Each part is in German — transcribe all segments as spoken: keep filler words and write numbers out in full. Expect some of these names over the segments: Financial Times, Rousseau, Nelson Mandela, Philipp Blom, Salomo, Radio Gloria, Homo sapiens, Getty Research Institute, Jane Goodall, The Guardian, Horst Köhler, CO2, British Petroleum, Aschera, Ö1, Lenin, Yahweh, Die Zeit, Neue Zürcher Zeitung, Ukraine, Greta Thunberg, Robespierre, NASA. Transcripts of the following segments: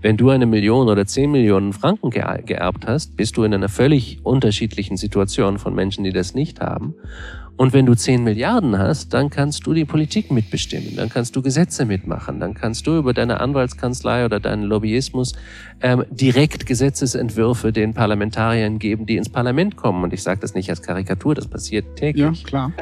Wenn du eine Million oder zehn Millionen Franken geerbt hast, bist du in einer völlig unterschiedlichen Situation von Menschen, die das nicht haben. Und wenn du zehn Milliarden hast, dann kannst du die Politik mitbestimmen, dann kannst du Gesetze mitmachen, dann kannst du über deine Anwaltskanzlei oder deinen Lobbyismus ähm, direkt Gesetzesentwürfe den Parlamentariern geben, die ins Parlament kommen. Und ich sage das nicht als Karikatur, das passiert täglich. Ja, klar.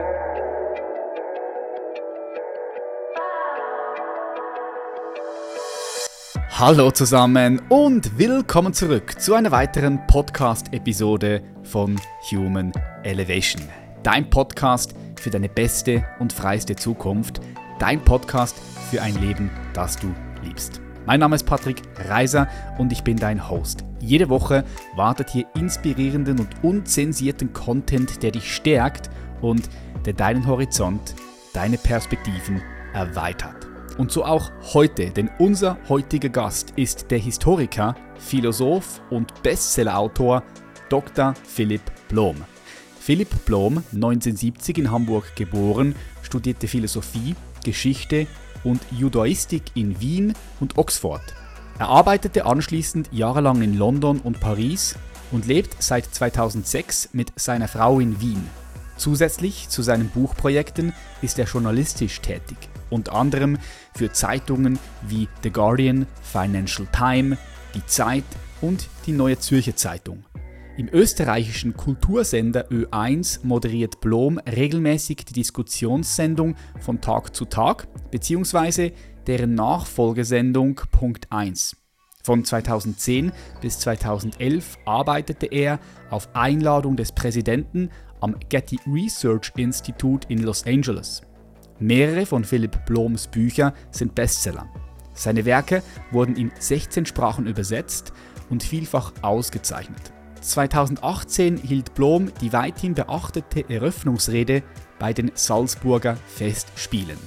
Hallo zusammen und willkommen zurück zu einer weiteren Podcast-Episode von Human Elevation. Dein Podcast für deine beste und freiste Zukunft. Dein Podcast für ein Leben, das du liebst. Mein Name ist Patrick Reiser und ich bin dein Host. Jede Woche wartet hier inspirierenden und unzensierten Content, der dich stärkt und der deinen Horizont, deine Perspektiven erweitert. Und so auch heute, denn unser heutiger Gast ist der Historiker, Philosoph und Bestsellerautor Doktor Philipp Blom. Philipp Blom, neunzehnhundertsiebzig in Hamburg geboren, studierte Philosophie, Geschichte und Judaistik in Wien und Oxford. Er arbeitete anschließend jahrelang in London und Paris und lebt seit zweitausendsechs mit seiner Frau in Wien. Zusätzlich zu seinen Buchprojekten ist er journalistisch tätig, unter anderem für Zeitungen wie The Guardian, Financial Times, Die Zeit und die Neue Zürcher Zeitung. Im österreichischen Kultursender Ö eins moderiert Blom regelmäßig die Diskussionssendung von Tag zu Tag bzw. deren Nachfolgesendung Punkt eins. Von zweitausendzehn bis zweitausendelf arbeitete er auf Einladung des Präsidenten am Getty Research Institute in Los Angeles. Mehrere von Philipp Bloms Bücher sind Bestseller. Seine Werke wurden in sechzehn Sprachen übersetzt und vielfach ausgezeichnet. zweitausendachtzehn hielt Blom die weithin beachtete Eröffnungsrede bei den Salzburger Festspielen.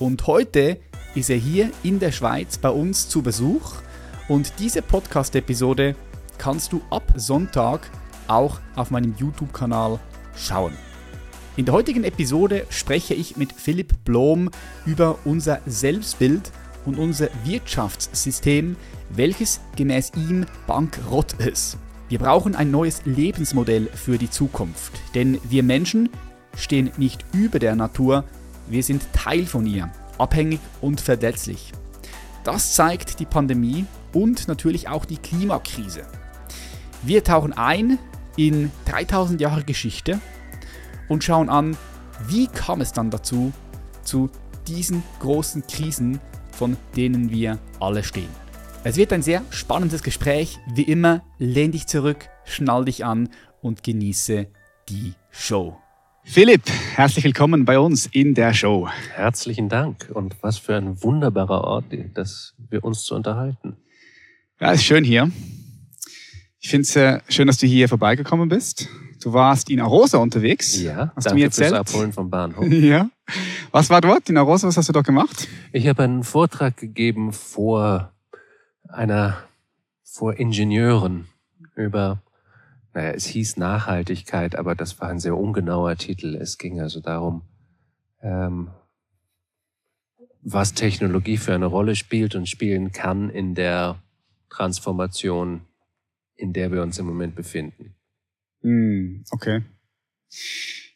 Und heute ist er hier in der Schweiz bei uns zu Besuch. Und diese Podcast-Episode kannst du ab Sonntag auch auf meinem YouTube-Kanal schauen. In der heutigen Episode spreche ich mit Philipp Blom über unser Selbstbild und unser Wirtschaftssystem, welches gemäß ihm bankrott ist. Wir brauchen ein neues Lebensmodell für die Zukunft, denn wir Menschen stehen nicht über der Natur, wir sind Teil von ihr, abhängig und verletzlich. Das zeigt die Pandemie und natürlich auch die Klimakrise. Wir tauchen ein in dreitausend Jahre Geschichte und schauen an, wie kam es dann dazu, zu diesen großen Krisen, von denen wir alle stehen. Es wird ein sehr spannendes Gespräch. Wie immer, lehn dich zurück, schnall dich an und genieße die Show. Philipp, herzlich willkommen bei uns in der Show. Herzlichen Dank und was für ein wunderbarer Ort, dass wir uns zu unterhalten. Ja, ist schön hier. Ich finde es äh, schön, dass du hier vorbeigekommen bist. Du warst in Arosa unterwegs. Ja, hast du mir erzählt? Fürs Abholen vom Bahnhof. Ja. Was war dort in Arosa? Was hast du dort gemacht? Ich habe einen Vortrag gegeben vor... einer vor Ingenieuren über, naja, es hieß Nachhaltigkeit, aber das war ein sehr ungenauer Titel. Es ging also darum, ähm, was Technologie für eine Rolle spielt und spielen kann in der Transformation, in der wir uns im Moment befinden. Hm, okay.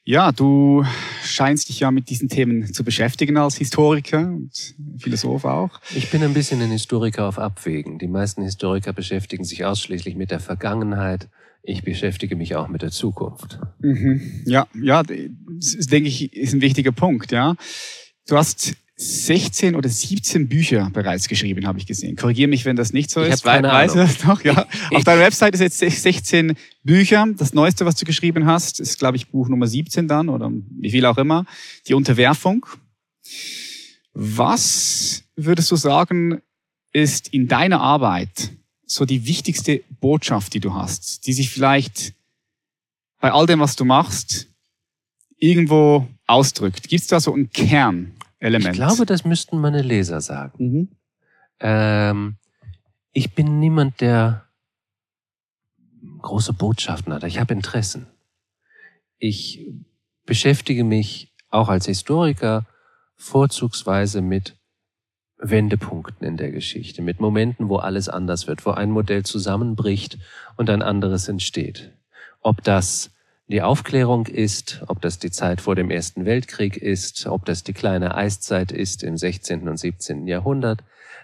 Ja, du scheinst dich ja mit diesen Themen zu beschäftigen als Historiker und Philosoph auch. Ich bin ein bisschen ein Historiker auf Abwägen. Die meisten Historiker beschäftigen sich ausschließlich mit der Vergangenheit. Ich beschäftige mich auch mit der Zukunft. Mhm. Ja, ja, das denke ich ist ein wichtiger Punkt. Ja, du hast sechzehn oder siebzehn Bücher bereits geschrieben, habe ich gesehen. Korrigiere mich, wenn das nicht so ich ist. Ich habe keine Ahnung. Noch, ja. Auf deiner Website ist jetzt sechzehn Bücher. Das Neueste, was du geschrieben hast, ist, glaube ich, Buch Nummer siebzehn dann oder wie viel auch immer. Die Unterwerfung. Was würdest du sagen, ist in deiner Arbeit so die wichtigste Botschaft, die du hast, die sich vielleicht bei all dem, was du machst, irgendwo ausdrückt? Gibt es da so einen Kern? Element. Ich glaube, das müssten meine Leser sagen. Mhm. Ähm, ich bin niemand, der große Botschaften hat. Ich habe Interessen. Ich beschäftige mich auch als Historiker vorzugsweise mit Wendepunkten in der Geschichte, mit Momenten, wo alles anders wird, wo ein Modell zusammenbricht und ein anderes entsteht. Ob das die Aufklärung ist, ob das die Zeit vor dem Ersten Weltkrieg ist, ob das die kleine Eiszeit ist im sechzehnten und siebzehnten Jahrhundert,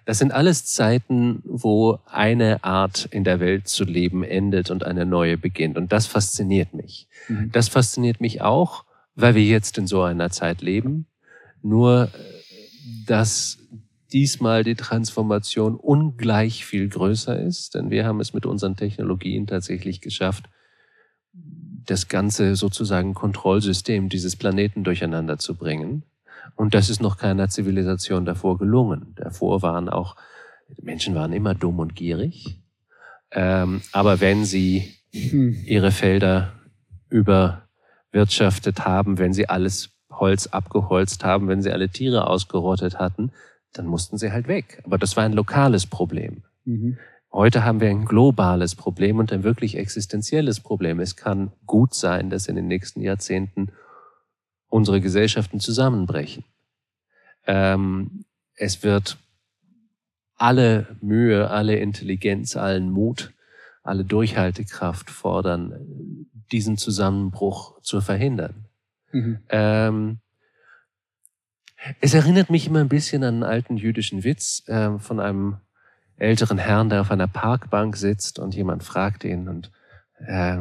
das sind alles Zeiten, wo eine Art in der Welt zu leben endet und eine neue beginnt. Und das fasziniert mich. Mhm. Das fasziniert mich auch, weil wir jetzt in so einer Zeit leben, nur dass diesmal die Transformation ungleich viel größer ist, denn wir haben es mit unseren Technologien tatsächlich geschafft, das ganze sozusagen Kontrollsystem dieses Planeten durcheinander zu bringen. Und das ist noch keiner Zivilisation davor gelungen. Davor waren auch, Menschen waren immer dumm und gierig, ähm, aber wenn sie ihre Felder überwirtschaftet haben, wenn sie alles Holz abgeholzt haben, wenn sie alle Tiere ausgerottet hatten, dann mussten sie halt weg. Aber das war ein lokales Problem. Mhm. Heute haben wir ein globales Problem und ein wirklich existenzielles Problem. Es kann gut sein, dass in den nächsten Jahrzehnten unsere Gesellschaften zusammenbrechen. Ähm, es wird alle Mühe, alle Intelligenz, allen Mut, alle Durchhaltekraft fordern, diesen Zusammenbruch zu verhindern. Mhm. Ähm, Es erinnert mich immer ein bisschen an einen alten jüdischen Witz äh, von einem älteren Herrn, der auf einer Parkbank sitzt und jemand fragt ihn, und äh,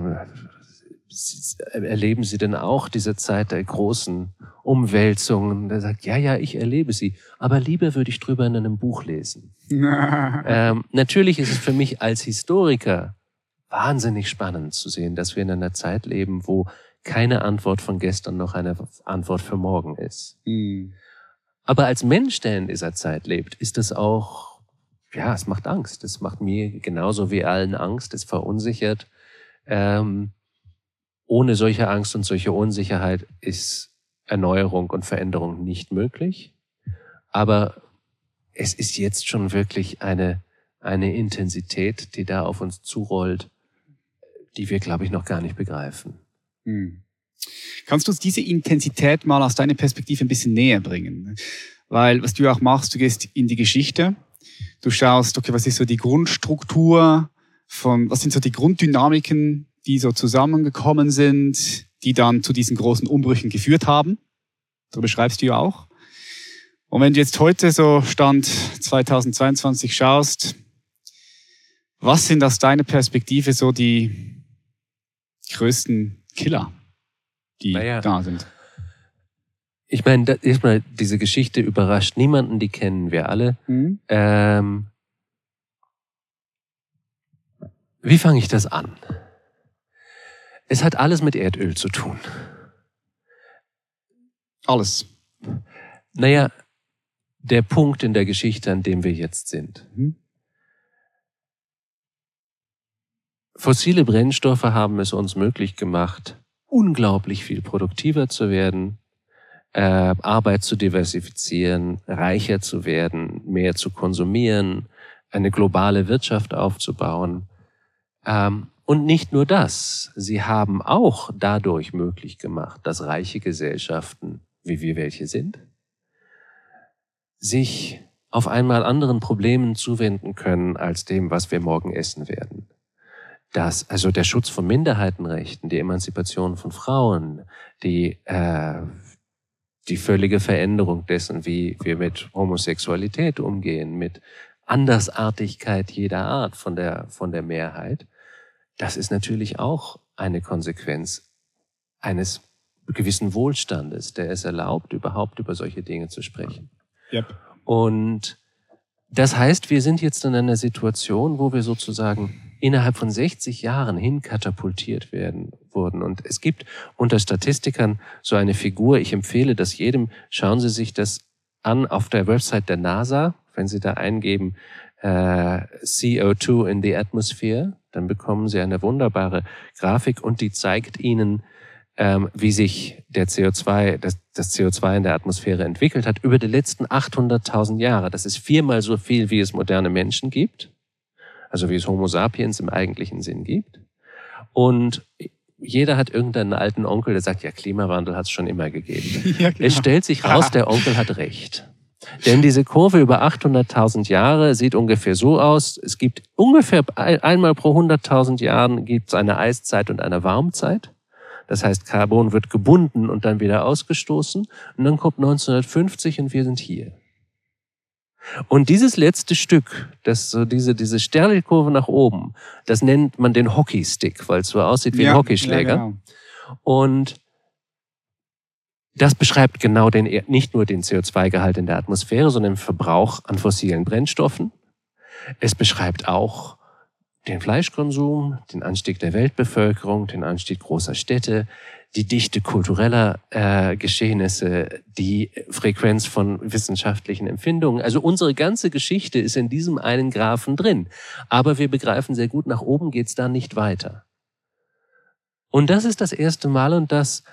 erleben Sie denn auch diese Zeit der großen Umwälzungen? Und er sagt, ja, ja, ich erlebe sie, aber lieber würde ich drüber in einem Buch lesen. ähm, natürlich ist es für mich als Historiker wahnsinnig spannend zu sehen, dass wir in einer Zeit leben, wo keine Antwort von gestern noch eine Antwort für morgen ist. Mhm. Aber als Mensch, der in dieser Zeit lebt, ist das auch, ja, es macht Angst. Es macht mir genauso wie allen Angst, es verunsichert. Ähm, ohne solche Angst und solche Unsicherheit ist Erneuerung und Veränderung nicht möglich. Aber es ist jetzt schon wirklich eine, eine Intensität, die da auf uns zurollt, die wir, glaube ich, noch gar nicht begreifen. Hm. Kannst du uns diese Intensität mal aus deiner Perspektive ein bisschen näher bringen? Weil was du auch machst, du gehst in die Geschichte, du schaust, okay, was ist so die Grundstruktur von, was sind so die Grunddynamiken, die so zusammengekommen sind, die dann zu diesen großen Umbrüchen geführt haben. So beschreibst du ja auch. Und wenn du jetzt heute so Stand zweitausendzweiundzwanzig schaust, was sind aus deiner Perspektive so die größten Killer, die naja, da sind. Ich meine, erstmal, diese Geschichte überrascht niemanden, die kennen wir alle. Mhm. Ähm, wie fange ich das an? Es hat alles mit Erdöl zu tun. Alles. Naja, der Punkt in der Geschichte, an dem wir jetzt sind. Mhm. Fossile Brennstoffe haben es uns möglich gemacht, unglaublich viel produktiver zu werden, äh, Arbeit zu diversifizieren, reicher zu werden, mehr zu konsumieren, eine globale Wirtschaft aufzubauen. Ähm, und nicht nur das, sie haben auch dadurch möglich gemacht, dass reiche Gesellschaften, wie wir welche sind, sich auf einmal anderen Problemen zuwenden können als dem, was wir morgen essen werden. Das, also der Schutz von Minderheitenrechten, die Emanzipation von Frauen, die, äh, die völlige Veränderung dessen, wie wir mit Homosexualität umgehen, mit Andersartigkeit jeder Art von der, von der Mehrheit, das ist natürlich auch eine Konsequenz eines gewissen Wohlstandes, der es erlaubt, überhaupt über solche Dinge zu sprechen. Yep. Und das heißt, wir sind jetzt in einer Situation, wo wir sozusagen innerhalb von sechzig Jahren hinkatapultiert werden wurden. Und es gibt unter Statistikern so eine Figur, ich empfehle das jedem, schauen Sie sich das an auf der Website der NASA, wenn Sie da eingeben äh, C O zwei in the atmosphere, dann bekommen Sie eine wunderbare Grafik und die zeigt Ihnen, ähm, wie sich der C O zwei, das, das C O zwei in der Atmosphäre entwickelt hat über die letzten achthunderttausend Jahre. Das ist viermal so viel, wie es moderne Menschen gibt. Also wie es Homo sapiens im eigentlichen Sinn gibt. Und jeder hat irgendeinen alten Onkel, der sagt, ja, Klimawandel hat es schon immer gegeben. Ja, genau. Es stellt sich raus, der Onkel hat recht. Denn diese Kurve über achthunderttausend Jahre sieht ungefähr so aus. Es gibt ungefähr einmal pro hunderttausend Jahren gibt's eine Eiszeit und eine Warmzeit. Das heißt, Carbon wird gebunden und dann wieder ausgestoßen. Und dann kommt neunzehnhundertfünfzig und wir sind hier. Und dieses letzte Stück, das so diese, diese Sternekurve nach oben, das nennt man den Hockeystick, weil es so aussieht wie ja, ein Hockeyschläger. Ja, genau. Und das beschreibt genau den, nicht nur den C O zwei Gehalt in der Atmosphäre, sondern den Verbrauch an fossilen Brennstoffen. Es beschreibt auch den Fleischkonsum, den Anstieg der Weltbevölkerung, den Anstieg großer Städte, die Dichte kultureller äh, Geschehnisse, die Frequenz von wissenschaftlichen Empfindungen. Also unsere ganze Geschichte ist in diesem einen Graphen drin. Aber wir begreifen sehr gut, nach oben geht's da nicht weiter. Und das ist das erste Mal und das,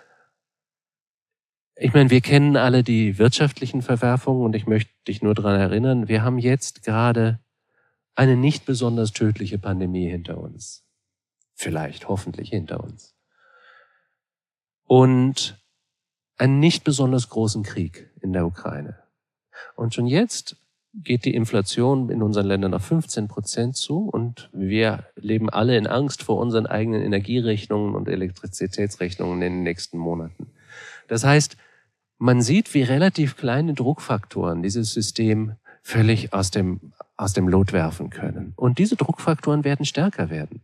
ich meine, wir kennen alle die wirtschaftlichen Verwerfungen und ich möchte dich nur daran erinnern, wir haben jetzt gerade eine nicht besonders tödliche Pandemie hinter uns. Vielleicht, hoffentlich hinter uns. Und einen nicht besonders großen Krieg in der Ukraine. Und schon jetzt geht die Inflation in unseren Ländern auf fünfzehn Prozent zu und wir leben alle in Angst vor unseren eigenen Energierechnungen und Elektrizitätsrechnungen in den nächsten Monaten. Das heißt, man sieht, wie relativ kleine Druckfaktoren dieses System völlig aus dem, aus dem Lot werfen können. Und diese Druckfaktoren werden stärker werden.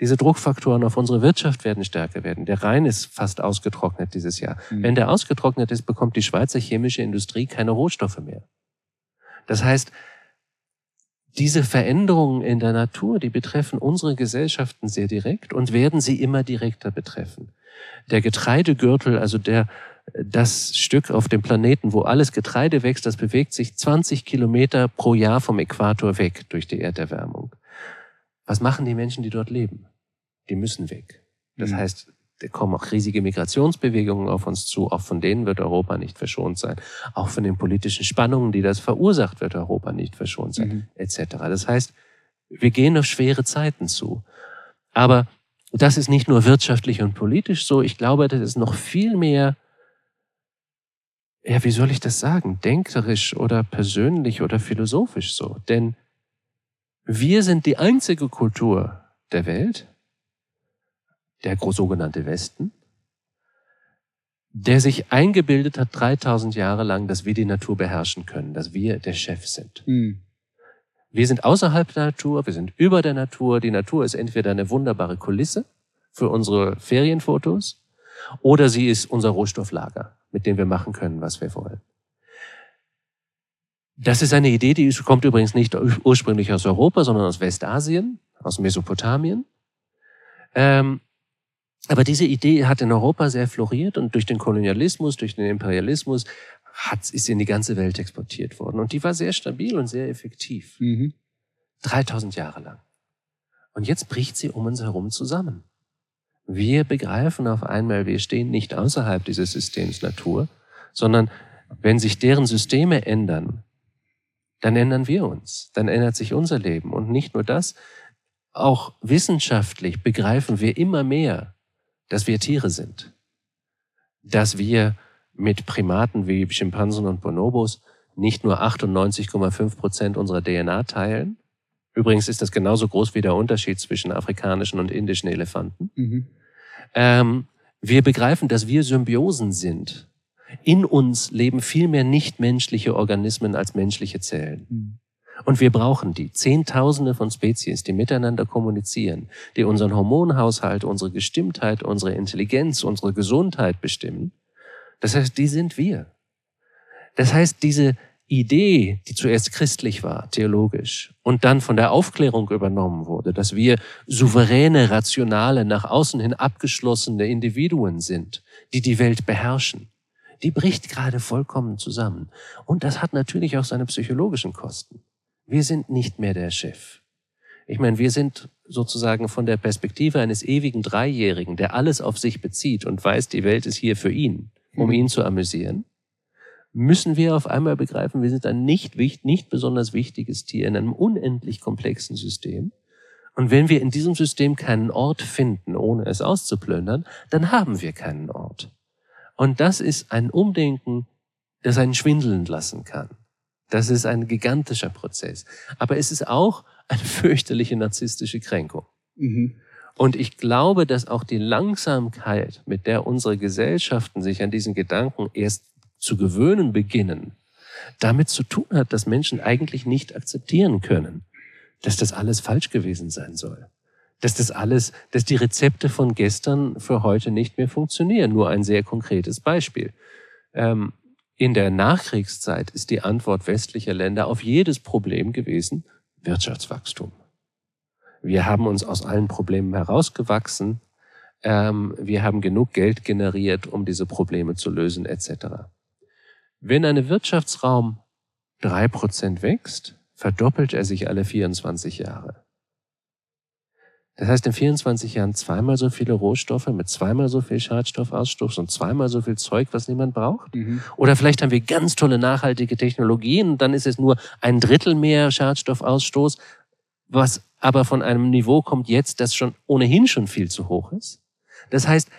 Diese Druckfaktoren auf unsere Wirtschaft werden stärker werden. Der Rhein ist fast ausgetrocknet dieses Jahr. Mhm. Wenn der ausgetrocknet ist, bekommt die Schweizer chemische Industrie keine Rohstoffe mehr. Das heißt, diese Veränderungen in der Natur, die betreffen unsere Gesellschaften sehr direkt und werden sie immer direkter betreffen. Der Getreidegürtel, also der das Stück auf dem Planeten, wo alles Getreide wächst, das bewegt sich zwanzig Kilometer pro Jahr vom Äquator weg durch die Erderwärmung. Was machen die Menschen, die dort leben? Die müssen weg. Das mhm. heißt, da kommen auch riesige Migrationsbewegungen auf uns zu. Auch von denen wird Europa nicht verschont sein. Auch von den politischen Spannungen, die das verursacht, wird Europa nicht verschont sein, mhm. et cetera. Das heißt, wir gehen auf schwere Zeiten zu. Aber das ist nicht nur wirtschaftlich und politisch so. Ich glaube, das ist noch viel mehr, ja, wie soll ich das sagen, denkerisch oder persönlich oder philosophisch so. Denn wir sind die einzige Kultur der Welt, der sogenannte Westen, der sich eingebildet hat, dreitausend Jahre lang, dass wir die Natur beherrschen können, dass wir der Chef sind. Mhm. Wir sind außerhalb der Natur, wir sind über der Natur. Die Natur ist entweder eine wunderbare Kulisse für unsere Ferienfotos oder sie ist unser Rohstofflager, mit dem wir machen können, was wir wollen. Das ist eine Idee, die kommt übrigens nicht ursprünglich aus Europa, sondern aus Westasien, aus Mesopotamien. Ähm, aber diese Idee hat in Europa sehr floriert und durch den Kolonialismus, durch den Imperialismus hat, ist sie in die ganze Welt exportiert worden. Und die war sehr stabil und sehr effektiv. Mhm. dreitausend Jahre lang. Und jetzt bricht sie um uns herum zusammen. Wir begreifen auf einmal, wir stehen nicht außerhalb dieses Systems Natur, sondern wenn sich deren Systeme ändern, dann ändern wir uns. Dann ändert sich unser Leben. Und nicht nur das, auch wissenschaftlich begreifen wir immer mehr, dass wir Tiere sind. Dass wir mit Primaten wie Schimpansen und Bonobos nicht nur achtundneunzig Komma fünf Prozent unserer D N A teilen. Übrigens ist das genauso groß wie der Unterschied zwischen afrikanischen und indischen Elefanten. Mhm. Ähm, wir begreifen, dass wir Symbiosen sind. In uns leben viel mehr nichtmenschliche Organismen als menschliche Zellen. Mhm. Und wir brauchen die. Zehntausende von Spezies, die miteinander kommunizieren, die unseren Hormonhaushalt, unsere Gestimmtheit, unsere Intelligenz, unsere Gesundheit bestimmen. Das heißt, die sind wir. Das heißt, diese Idee, die zuerst christlich war, theologisch, und dann von der Aufklärung übernommen wurde, dass wir souveräne, rationale, nach außen hin abgeschlossene Individuen sind, die die Welt beherrschen, die bricht gerade vollkommen zusammen. Und das hat natürlich auch seine psychologischen Kosten. Wir sind nicht mehr der Chef. Ich meine, wir sind sozusagen von der Perspektive eines ewigen Dreijährigen, der alles auf sich bezieht und weiß, die Welt ist hier für ihn, um mhm. ihn zu amüsieren, müssen wir auf einmal begreifen, wir sind ein nicht, nicht besonders wichtiges Tier in einem unendlich komplexen System. Und wenn wir in diesem System keinen Ort finden, ohne es auszuplündern, dann haben wir keinen Ort. Und das ist ein Umdenken das einen schwindeln lassen kann. Das ist ein gigantischer Prozess. Aber es ist auch eine fürchterliche narzisstische Kränkung. Mhm. Und ich glaube, dass auch die Langsamkeit, mit der unsere Gesellschaften sich an diesen Gedanken erst zu gewöhnen beginnen, damit zu tun hat, dass Menschen eigentlich nicht akzeptieren können, dass das alles falsch gewesen sein soll. Dass das alles, dass die Rezepte von gestern für heute nicht mehr funktionieren. Nur ein sehr konkretes Beispiel. Ähm, in der Nachkriegszeit ist die Antwort westlicher Länder auf jedes Problem gewesen, Wirtschaftswachstum. Wir haben uns aus allen Problemen herausgewachsen. Ähm, wir haben genug Geld generiert, um diese Probleme zu lösen, et cetera. Wenn ein Wirtschaftsraum drei Prozent wächst, verdoppelt er sich alle vierundzwanzig Jahre. Das heißt, in vierundzwanzig Jahren zweimal so viele Rohstoffe mit zweimal so viel Schadstoffausstoß und zweimal so viel Zeug, was niemand braucht. Mhm. Oder vielleicht haben wir ganz tolle nachhaltige Technologien und dann ist es nur ein Drittel mehr Schadstoffausstoß, was aber von einem Niveau kommt jetzt, das schon ohnehin schon viel zu hoch ist. Das heißt,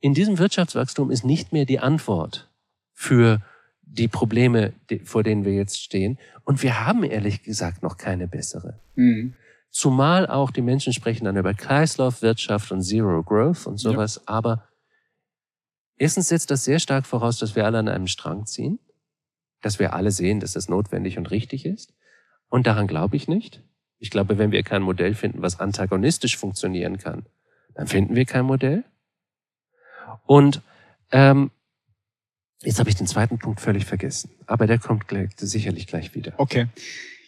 in diesem Wirtschaftswachstum ist nicht mehr die Antwort für die Probleme, vor denen wir jetzt stehen. Und wir haben ehrlich gesagt noch keine bessere. Mhm. Zumal auch die Menschen sprechen dann über Kreislaufwirtschaft und Zero Growth und sowas. Ja. Aber erstens setzt das sehr stark voraus, dass wir alle an einem Strang ziehen. Dass wir alle sehen, dass das notwendig und richtig ist. Und daran glaube ich nicht. Ich glaube, wenn wir kein Modell finden, was antagonistisch funktionieren kann, dann finden wir kein Modell. Und ähm, jetzt habe ich den zweiten Punkt völlig vergessen, aber der kommt gleich, sicherlich gleich wieder. Okay.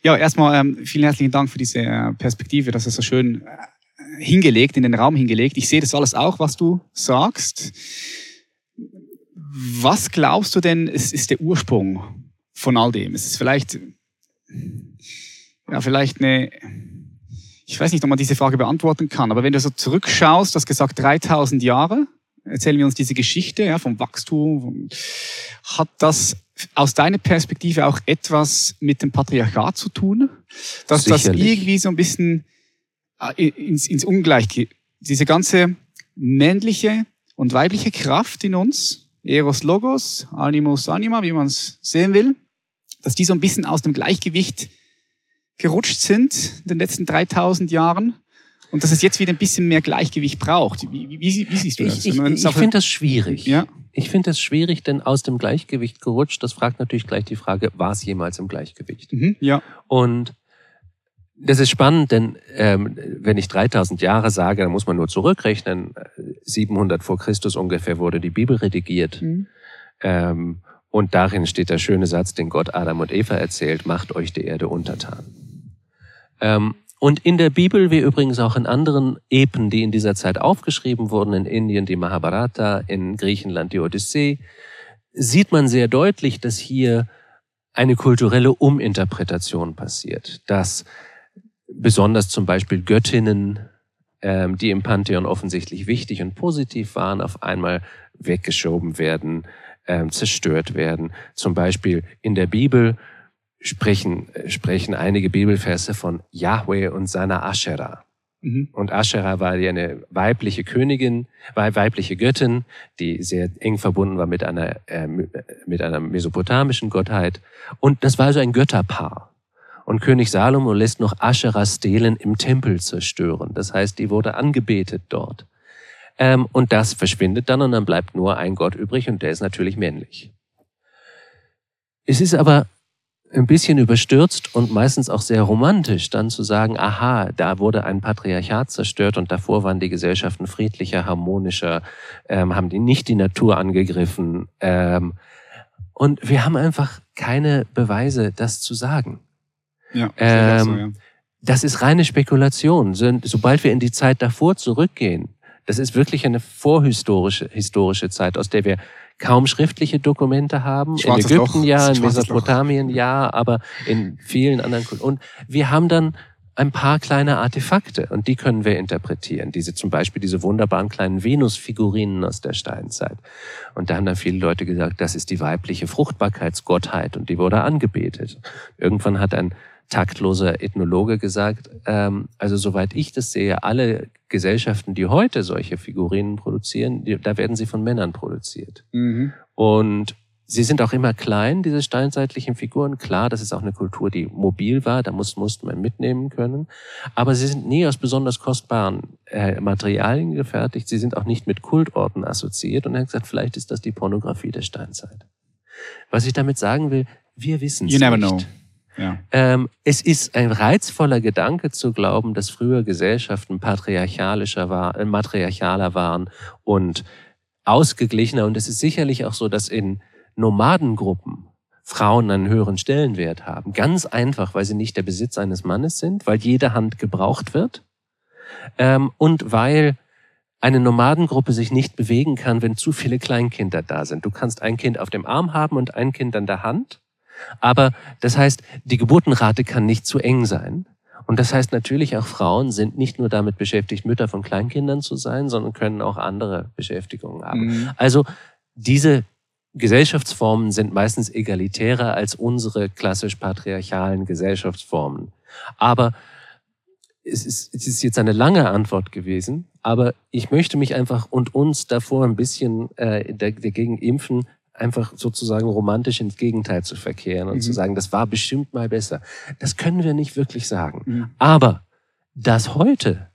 Ja, erstmal ähm, vielen herzlichen Dank für diese Perspektive, das ist so schön äh, hingelegt, in den Raum hingelegt. Ich sehe das alles auch, was du sagst. Was glaubst du denn, es ist der Ursprung von all dem? Es ist vielleicht, ja, vielleicht eine... Ich weiß nicht, ob man diese Frage beantworten kann, aber wenn du so zurückschaust, du hast gesagt dreitausend Jahre, erzählen wir uns diese Geschichte, ja, vom Wachstum. Hat das aus deiner Perspektive auch etwas mit dem Patriarchat zu tun? Dass Sicherlich. Das irgendwie so ein bisschen ins, ins Ungleichgewicht, diese ganze männliche und weibliche Kraft in uns, Eros Logos, Animus Anima, wie man es sehen will, dass die so ein bisschen aus dem Gleichgewicht gerutscht sind in den letzten dreitausend Jahren. Und dass es jetzt wieder ein bisschen mehr Gleichgewicht braucht. Wie, wie, wie, wie siehst du das? Ich, ich, ich finde das schwierig. Ja? Ich finde das schwierig, denn aus dem Gleichgewicht gerutscht, das fragt natürlich gleich die Frage, war es jemals im Gleichgewicht? Mhm, ja. Und das ist spannend, denn ähm, wenn ich dreitausend Jahre sage, dann muss man nur zurückrechnen. siebenhundert vor Christus ungefähr wurde die Bibel redigiert. Mhm. Ähm, und darin steht der schöne Satz, den Gott Adam und Eva erzählt, macht euch der Erde untertan. Ähm, Und in der Bibel, wie übrigens auch in anderen Epen, die in dieser Zeit aufgeschrieben wurden, in Indien die Mahabharata, in Griechenland die Odyssee, sieht man sehr deutlich, dass hier eine kulturelle Uminterpretation passiert. Dass besonders zum Beispiel Göttinnen, ähm, die im Pantheon offensichtlich wichtig und positiv waren, auf einmal weggeschoben werden, ähm, zerstört werden. Zum Beispiel in der Bibel sprechen, sprechen einige Bibelverse von Yahweh und seiner Aschera. Mhm. Und Aschera war ja eine weibliche Königin, war weibliche Göttin, die sehr eng verbunden war mit einer, äh, mit einer mesopotamischen Gottheit. Und das war also ein Götterpaar. Und König Salomo lässt noch Ascheras Stelen im Tempel zerstören. Das heißt, die wurde angebetet dort. Ähm, und das verschwindet dann und dann bleibt nur ein Gott übrig und der ist natürlich männlich. Es ist aber ein bisschen überstürzt und meistens auch sehr romantisch, dann zu sagen, aha, da wurde ein Patriarchat zerstört und davor waren die Gesellschaften friedlicher, harmonischer, ähm, haben die nicht die Natur angegriffen. Ähm, und wir haben einfach keine Beweise, das zu sagen. Ja, ähm, so, ja. Das ist reine Spekulation. So, sobald wir in die Zeit davor zurückgehen, das ist wirklich eine vorhistorische historische Zeit, aus der wir kaum schriftliche Dokumente haben. In Ägypten ja, in Mesopotamien ja, aber in vielen anderen Kulturen. Und wir haben dann ein paar kleine Artefakte und die können wir interpretieren. Diese zum Beispiel diese wunderbaren kleinen Venus-Figurinen aus der Steinzeit. Und da haben dann viele Leute gesagt, das ist die weibliche Fruchtbarkeitsgottheit und die wurde angebetet. Irgendwann hat ein taktloser Ethnologe gesagt, ähm, also soweit ich das sehe, alle Gesellschaften, die heute solche Figurinen produzieren, die, da werden sie von Männern produziert. Mhm. Und Sie sind auch immer klein, diese steinzeitlichen Figuren. Klar, das ist auch eine Kultur, die mobil war, da muss, musste man mitnehmen können. Aber sie sind nie aus besonders kostbaren äh, Materialien gefertigt. Sie sind auch nicht mit Kultorten assoziiert. Und er hat gesagt, vielleicht ist das die Pornografie der Steinzeit. Was ich damit sagen will, wir wissen es nicht. You never know. Ja. Ähm, es ist ein reizvoller Gedanke zu glauben, dass früher Gesellschaften patriarchalischer war, äh, matriarchaler waren und ausgeglichener. Und es ist sicherlich auch so, dass in Nomadengruppen Frauen einen höheren Stellenwert haben. Ganz einfach, weil sie nicht der Besitz eines Mannes sind, weil jede Hand gebraucht wird, ähm, und weil eine Nomadengruppe sich nicht bewegen kann, wenn zu viele Kleinkinder da sind. Du kannst ein Kind auf dem Arm haben und ein Kind an der Hand. Aber das heißt, die Geburtenrate kann nicht zu eng sein. Und das heißt natürlich auch, Frauen sind nicht nur damit beschäftigt, Mütter von Kleinkindern zu sein, sondern können auch andere Beschäftigungen haben. Mhm. Also diese Gesellschaftsformen sind meistens egalitärer als unsere klassisch patriarchalen Gesellschaftsformen. Aber es ist, es ist jetzt eine lange Antwort gewesen, aber ich möchte mich einfach und uns davor ein bisschen äh, dagegen impfen, einfach sozusagen romantisch ins Gegenteil zu verkehren und mhm. zu sagen, das war bestimmt mal besser. Das können wir nicht wirklich sagen. Mhm. Aber dass heute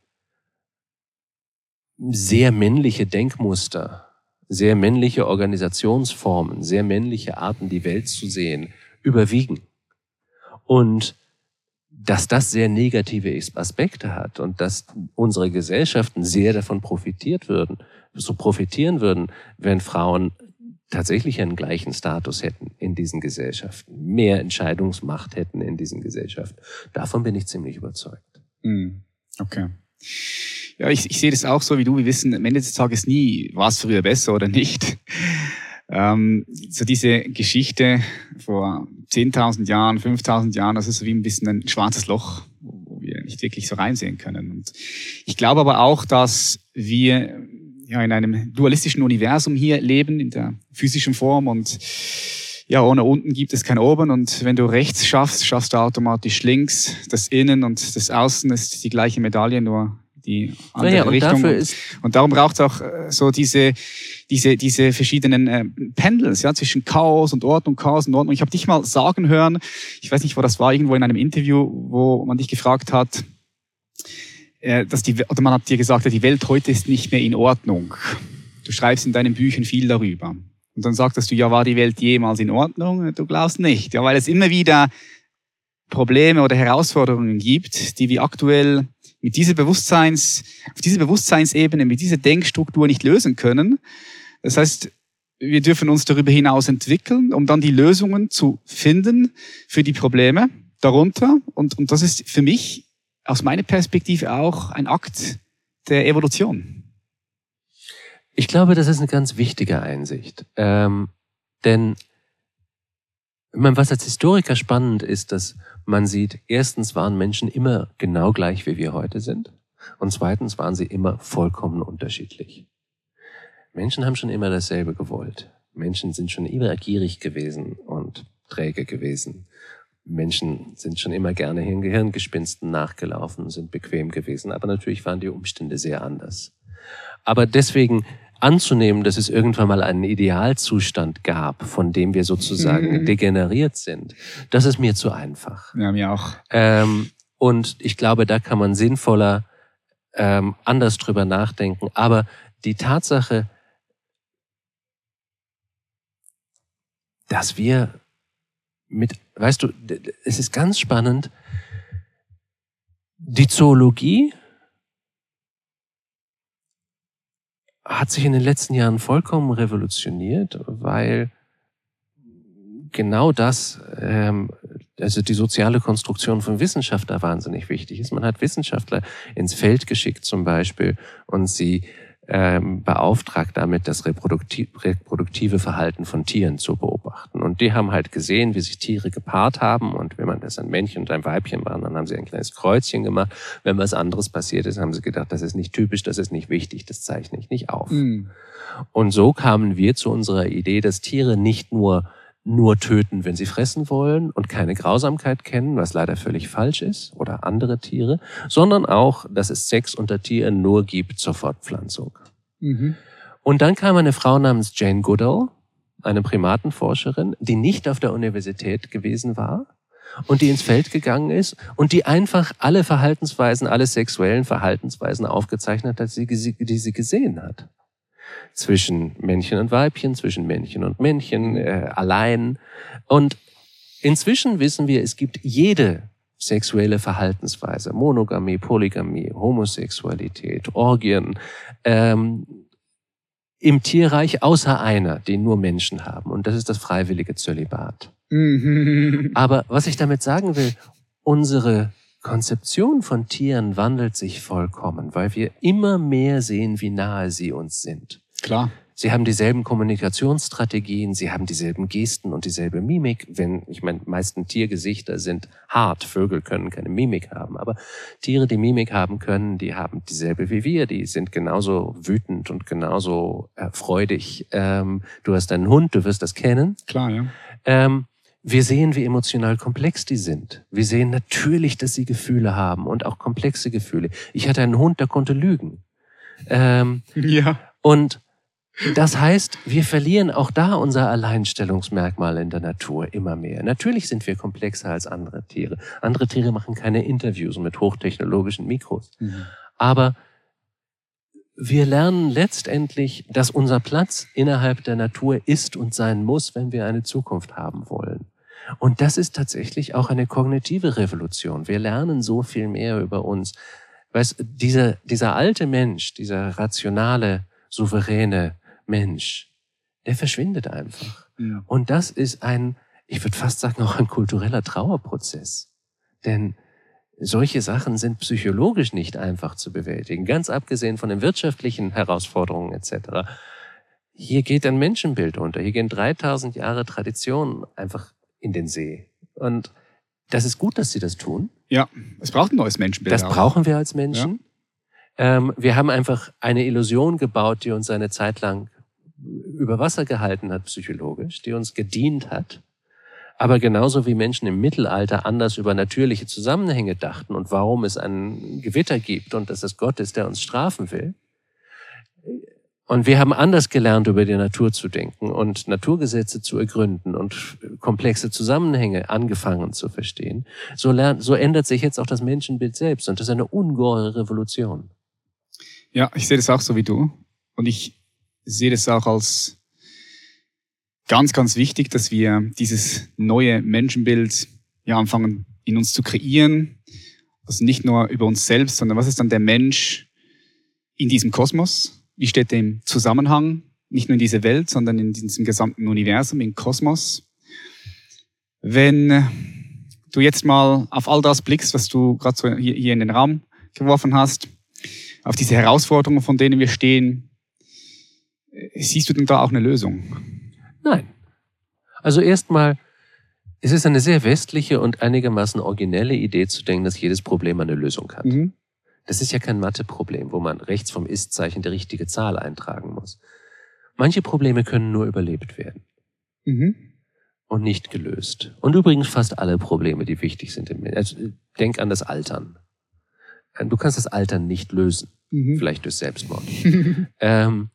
sehr männliche Denkmuster, sehr männliche Organisationsformen, sehr männliche Arten, die Welt zu sehen, überwiegen. Und dass das sehr negative Aspekte hat und dass unsere Gesellschaften sehr davon profitiert würden, so profitieren würden, wenn Frauen tatsächlich einen gleichen Status hätten in diesen Gesellschaften, mehr Entscheidungsmacht hätten in diesen Gesellschaften. Davon bin ich ziemlich überzeugt. Okay. Ja, ich, ich sehe das auch so wie du. Wir wissen am Ende des Tages nie, war es früher besser oder nicht. Ähm, so diese Geschichte vor zehntausend Jahren, fünftausend Jahren, das ist so wie ein bisschen ein schwarzes Loch, wo wir nicht wirklich so reinsehen können. Und ich glaube aber auch, dass wir ja in einem dualistischen Universum hier leben, in der physischen Form, und ja, ohne unten gibt es kein Oben, und wenn du rechts schaffst, schaffst du automatisch links. Das Innen und das Außen ist die gleiche Medaille, nur die andere ja, ja, und Richtung. Dafür ist und darum braucht es auch äh, so diese diese diese verschiedenen äh, Pendels, ja, zwischen Chaos und Ordnung, Chaos und Ordnung. Ich habe dich mal sagen hören, ich weiß nicht, wo das war, irgendwo in einem Interview, wo man dich gefragt hat, dass die, oder man hat dir gesagt, die Welt heute ist nicht mehr in Ordnung. Du schreibst in deinen Büchern viel darüber. Und dann sagtest du, ja, war die Welt jemals in Ordnung? Du glaubst nicht. Ja, weil es immer wieder Probleme oder Herausforderungen gibt, die wir aktuell mit dieser Bewusstseins, auf dieser Bewusstseinsebene, mit dieser Denkstruktur nicht lösen können. Das heißt, wir dürfen uns darüber hinaus entwickeln, um dann die Lösungen zu finden für die Probleme darunter. Und, und das ist für mich aus meiner Perspektive auch ein Akt der Evolution. Ich glaube, das ist eine ganz wichtige Einsicht. Ähm, denn was als Historiker spannend ist, dass man sieht, erstens waren Menschen immer genau gleich, wie wir heute sind. Und zweitens waren sie immer vollkommen unterschiedlich. Menschen haben schon immer dasselbe gewollt. Menschen sind schon immer gierig gewesen und träge gewesen. Menschen sind schon immer gerne ihren Gehirngespinsten nachgelaufen, sind bequem gewesen. Aber natürlich waren die Umstände sehr anders. Aber deswegen anzunehmen, dass es irgendwann mal einen Idealzustand gab, von dem wir sozusagen mhm. degeneriert sind, das ist mir zu einfach. Ja, mir auch. Ähm, und ich glaube, da kann man sinnvoller ähm, anders drüber nachdenken. Aber die Tatsache, dass wir mit, weißt du, es ist ganz spannend, die Zoologie hat sich in den letzten Jahren vollkommen revolutioniert, weil genau das, ähm, also die soziale Konstruktion von Wissenschaft da wahnsinnig wichtig ist. Man hat Wissenschaftler ins Feld geschickt zum Beispiel und sie Ähm, beauftragt damit, das reproduktiv, reproduktive Verhalten von Tieren zu beobachten. Und die haben halt gesehen, wie sich Tiere gepaart haben. Und wenn man das ein Männchen und ein Weibchen waren, dann haben sie ein kleines Kreuzchen gemacht. Wenn was anderes passiert ist, haben sie gedacht, das ist nicht typisch, das ist nicht wichtig, das zeichne ich nicht auf. Mhm. Und so kamen wir zu unserer Idee, dass Tiere nicht nur nur töten, wenn sie fressen wollen und keine Grausamkeit kennen, was leider völlig falsch ist, oder andere Tiere, sondern auch, dass es Sex unter Tieren nur gibt zur Fortpflanzung. Mhm. Und dann kam eine Frau namens Jane Goodall, eine Primatenforscherin, die nicht auf der Universität gewesen war und die ins Feld gegangen ist und die einfach alle Verhaltensweisen, alle sexuellen Verhaltensweisen aufgezeichnet hat, die sie gesehen hat. Zwischen Männchen und Weibchen, zwischen Männchen und Männchen, äh, allein. Und inzwischen wissen wir, es gibt jede sexuelle Verhaltensweise, Monogamie, Polygamie, Homosexualität, Orgien, ähm, im Tierreich außer einer, den nur Menschen haben. Und das ist das freiwillige Zölibat. Aber was ich damit sagen will, unsere Konzeption von Tieren wandelt sich vollkommen, weil wir immer mehr sehen, wie nahe sie uns sind. Klar. Sie haben dieselben Kommunikationsstrategien, sie haben dieselben Gesten und dieselbe Mimik. Wenn, ich meine, meisten Tiergesichter sind hart. Vögel können keine Mimik haben. Aber Tiere, die Mimik haben können, die haben dieselbe wie wir. Die sind genauso wütend und genauso äh, freudig. Ähm, du hast einen Hund, du wirst das kennen. Klar, ja. Ähm, Wir sehen, wie emotional komplex die sind. Wir sehen natürlich, dass sie Gefühle haben und auch komplexe Gefühle. Ich hatte einen Hund, der konnte lügen. Ähm, ja. Und das heißt, wir verlieren auch da unser Alleinstellungsmerkmal in der Natur immer mehr. Natürlich sind wir komplexer als andere Tiere. Andere Tiere machen keine Interviews mit hochtechnologischen Mikros. Mhm. Aber wir lernen letztendlich, dass unser Platz innerhalb der Natur ist und sein muss, wenn wir eine Zukunft haben wollen. Und das ist tatsächlich auch eine kognitive Revolution. Wir lernen so viel mehr über uns. Weißt, dieser, dieser alte Mensch, dieser rationale, souveräne Mensch, der verschwindet einfach. Ja. Und das ist ein, ich würde fast sagen, auch ein kultureller Trauerprozess. Denn solche Sachen sind psychologisch nicht einfach zu bewältigen, ganz abgesehen von den wirtschaftlichen Herausforderungen et cetera. Hier geht ein Menschenbild unter, hier gehen dreitausend Jahre Tradition einfach in den See. Und das ist gut, dass sie das tun. Ja, es braucht ein neues Menschenbild. Das auch. Brauchen wir als Menschen. Ja. Ähm, wir haben einfach eine Illusion gebaut, die uns eine Zeit lang über Wasser gehalten hat, psychologisch, die uns gedient hat. Aber genauso wie Menschen im Mittelalter anders über natürliche Zusammenhänge dachten und warum es ein Gewitter gibt und dass es Gott ist, der uns strafen will. Und wir haben anders gelernt, über die Natur zu denken und Naturgesetze zu ergründen und komplexe Zusammenhänge angefangen zu verstehen. So, lernt, so ändert sich jetzt auch das Menschenbild selbst und das ist eine ungeheure Revolution. Ja, ich sehe das auch so wie du und ich sehe das auch als ganz, ganz wichtig, dass wir dieses neue Menschenbild ja anfangen in uns zu kreieren. Also nicht nur über uns selbst, sondern was ist dann der Mensch in diesem Kosmos? Wie steht er im Zusammenhang? Nicht nur in dieser Welt, sondern in diesem gesamten Universum, im Kosmos. Wenn du jetzt mal auf all das blickst, was du gerade so hier, hier in den Raum geworfen hast, auf diese Herausforderungen, von denen wir stehen, siehst du denn da auch eine Lösung? Nein. Also erstmal, es ist eine sehr westliche und einigermaßen originelle Idee zu denken, dass jedes Problem eine Lösung hat. Mhm. Das ist ja kein Mathe-Problem, wo man rechts vom Ist-Zeichen die richtige Zahl eintragen muss. Manche Probleme können nur überlebt werden. Mhm. Und nicht gelöst. Und übrigens fast alle Probleme, die wichtig sind. Also denk an das Altern. Du kannst das Altern nicht lösen. Mhm. Vielleicht durch Selbstmord. ähm,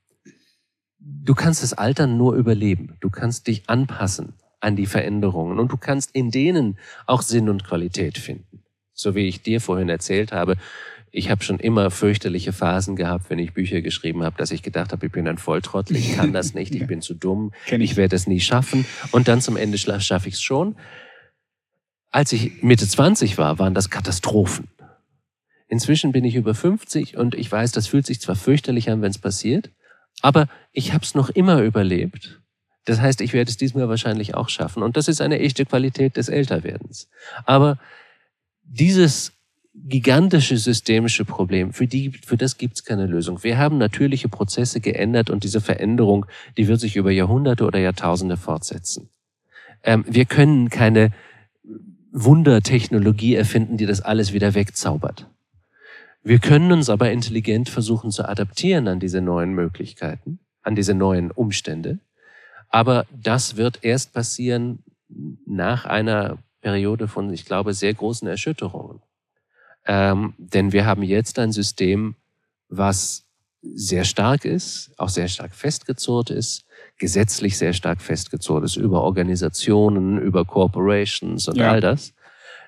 Du kannst das Altern nur überleben. Du kannst dich anpassen an die Veränderungen und du kannst in denen auch Sinn und Qualität finden. So wie ich dir vorhin erzählt habe, ich habe schon immer fürchterliche Phasen gehabt, wenn ich Bücher geschrieben habe, dass ich gedacht habe, ich bin ein Volltrottel, ich kann das nicht, ich bin zu dumm, ich werde es nie schaffen und dann zum Ende schaffe ich es schon. Als ich Mitte zwanzig war, waren das Katastrophen. Inzwischen bin ich über fünfzig und ich weiß, das fühlt sich zwar fürchterlich an, wenn es passiert, aber ich habe es noch immer überlebt. Das heißt, ich werde es diesmal wahrscheinlich auch schaffen. Und das ist eine echte Qualität des Älterwerdens. Aber dieses gigantische systemische Problem, für, die, für das gibt es keine Lösung. Wir haben natürliche Prozesse geändert und diese Veränderung, die wird sich über Jahrhunderte oder Jahrtausende fortsetzen. Ähm, wir können keine Wundertechnologie erfinden, die das alles wieder wegzaubert. Wir können uns aber intelligent versuchen zu adaptieren an diese neuen Möglichkeiten, an diese neuen Umstände. Aber das wird erst passieren nach einer Periode von, ich glaube, sehr großen Erschütterungen. Ähm, denn wir haben jetzt ein System, was sehr stark ist, auch sehr stark festgezurrt ist, gesetzlich sehr stark festgezurrt ist, über Organisationen, über Corporations und ja. all das,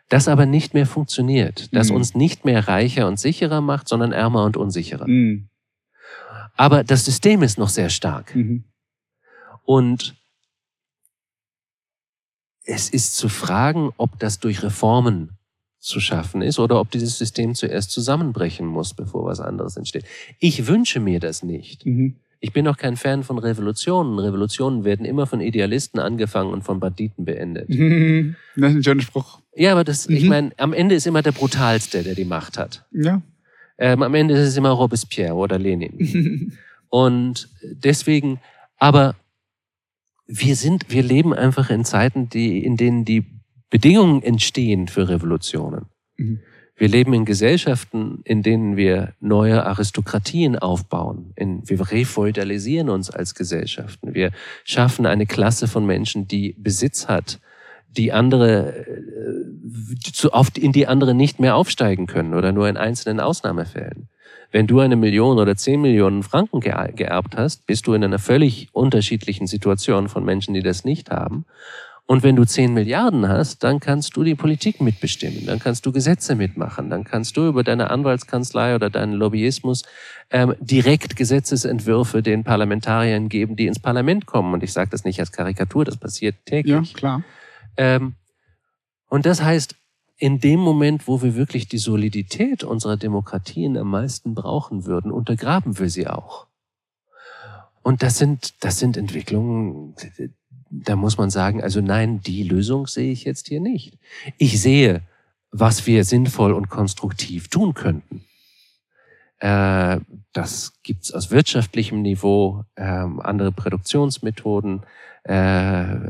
das aber nicht mehr funktioniert, das mhm. uns nicht mehr reicher und sicherer macht, sondern ärmer und unsicherer. Mhm. Aber das System ist noch sehr stark. Mhm. Und es ist zu fragen, ob das durch Reformen zu schaffen ist oder ob dieses System zuerst zusammenbrechen muss, bevor was anderes entsteht. Ich wünsche mir das nicht. Mhm. Ich bin auch kein Fan von Revolutionen. Revolutionen werden immer von Idealisten angefangen und von Banditen beendet. Mhm. Das ist ein schöner Spruch. Ja, aber das, mhm. ich meine, am Ende ist immer der Brutalste, der die Macht hat. Ja. Ähm, am Ende ist es immer Robespierre oder Lenin. Mhm. Und deswegen, aber wir sind, wir leben einfach in Zeiten, die, in denen die Bedingungen entstehen für Revolutionen. Mhm. Wir leben in Gesellschaften, in denen wir neue Aristokratien aufbauen. In, wir refeudalisieren uns als Gesellschaften. Wir schaffen eine Klasse von Menschen, die Besitz hat, die andere, in die andere nicht mehr aufsteigen können oder nur in einzelnen Ausnahmefällen. Wenn du eine Million oder zehn Millionen Franken geerbt hast, bist du in einer völlig unterschiedlichen Situation von Menschen, die das nicht haben. Und wenn du zehn Milliarden hast, dann kannst du die Politik mitbestimmen, dann kannst du Gesetze mitmachen, dann kannst du über deine Anwaltskanzlei oder deinen Lobbyismus ähm, direkt Gesetzesentwürfe den Parlamentariern geben, die ins Parlament kommen. Und ich sage das nicht als Karikatur, das passiert täglich. Ja, klar. Ähm, und das heißt, in dem Moment, wo wir wirklich die Solidität unserer Demokratien am meisten brauchen würden, untergraben wir sie auch. Und das sind, das sind Entwicklungen, da muss man sagen, also nein, die Lösung sehe ich jetzt hier nicht. Ich sehe, was wir sinnvoll und konstruktiv tun könnten. Äh, das gibt's aus wirtschaftlichem Niveau, äh, andere Produktionsmethoden, äh,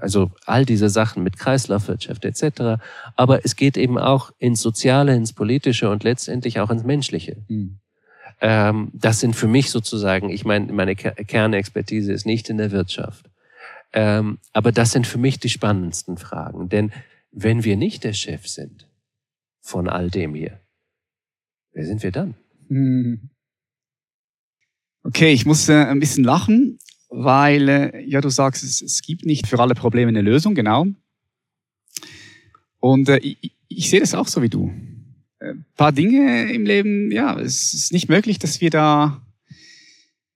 also all diese Sachen mit Kreislaufwirtschaft et cetera. Aber es geht eben auch ins Soziale, ins Politische und letztendlich auch ins Menschliche. Mhm. Ähm, das sind für mich sozusagen, ich meine, meine Kernexpertise ist nicht in der Wirtschaft. Ähm, aber das sind für mich die spannendsten Fragen. Denn wenn wir nicht der Chef sind von all dem hier, wer sind wir dann? Mhm. Okay, ich muss äh, ein bisschen lachen. Weil, ja, du sagst, es, es gibt nicht für alle Probleme eine Lösung, genau. Und äh, ich, ich sehe das auch so wie du. Ein paar Dinge im Leben, ja, es ist nicht möglich, dass wir da,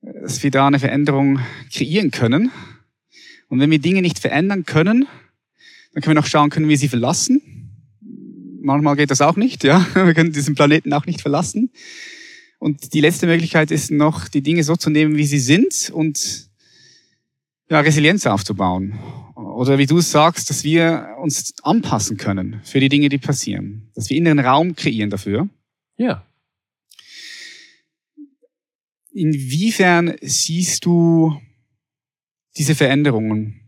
dass wir da eine Veränderung kreieren können. Und wenn wir Dinge nicht verändern können, dann können wir noch schauen, können wir sie verlassen? Manchmal geht das auch nicht, ja. Wir können diesen Planeten auch nicht verlassen. Und die letzte Möglichkeit ist noch, die Dinge so zu nehmen, wie sie sind und ja, Resilienz aufzubauen. Oder wie du es sagst, dass wir uns anpassen können für die Dinge, die passieren. Dass wir inneren Raum kreieren dafür. Ja. Inwiefern siehst du diese Veränderungen,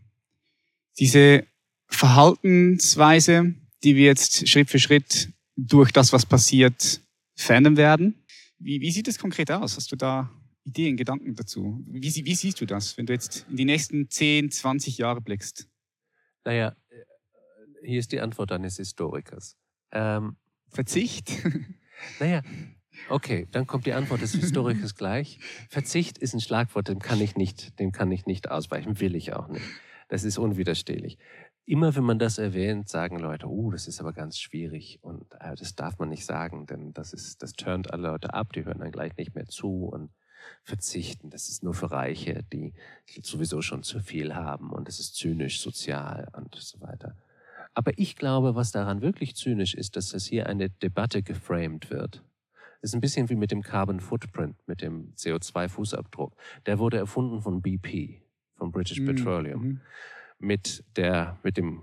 diese Verhaltensweise, die wir jetzt Schritt für Schritt durch das, was passiert, verändern werden? Wie, wie sieht es konkret aus? Hast du da Ideen, Gedanken dazu? Wie, wie siehst du das, wenn du jetzt in die nächsten zehn, zwanzig Jahre blickst? Naja, hier ist die Antwort eines Historikers. Ähm, Verzicht? Naja, okay, dann kommt die Antwort des Historikers gleich. Verzicht ist ein Schlagwort, dem kann ich nicht, dem kann ich nicht ausweichen, will ich auch nicht. Das ist unwiderstehlich. Immer wenn man das erwähnt, sagen Leute, oh, uh, das ist aber ganz schwierig und äh, das darf man nicht sagen, denn das ist, das turnt alle Leute ab, die hören dann gleich nicht mehr zu und verzichten. Das ist nur für Reiche, die sowieso schon zu viel haben und es ist zynisch, sozial und so weiter. Aber ich glaube, was daran wirklich zynisch ist, dass das hier eine Debatte geframed wird. Das ist ein bisschen wie mit dem Carbon Footprint, mit dem C O zwei Fußabdruck. Der wurde erfunden von B P, von British Petroleum. Mhm. Mit der, mit dem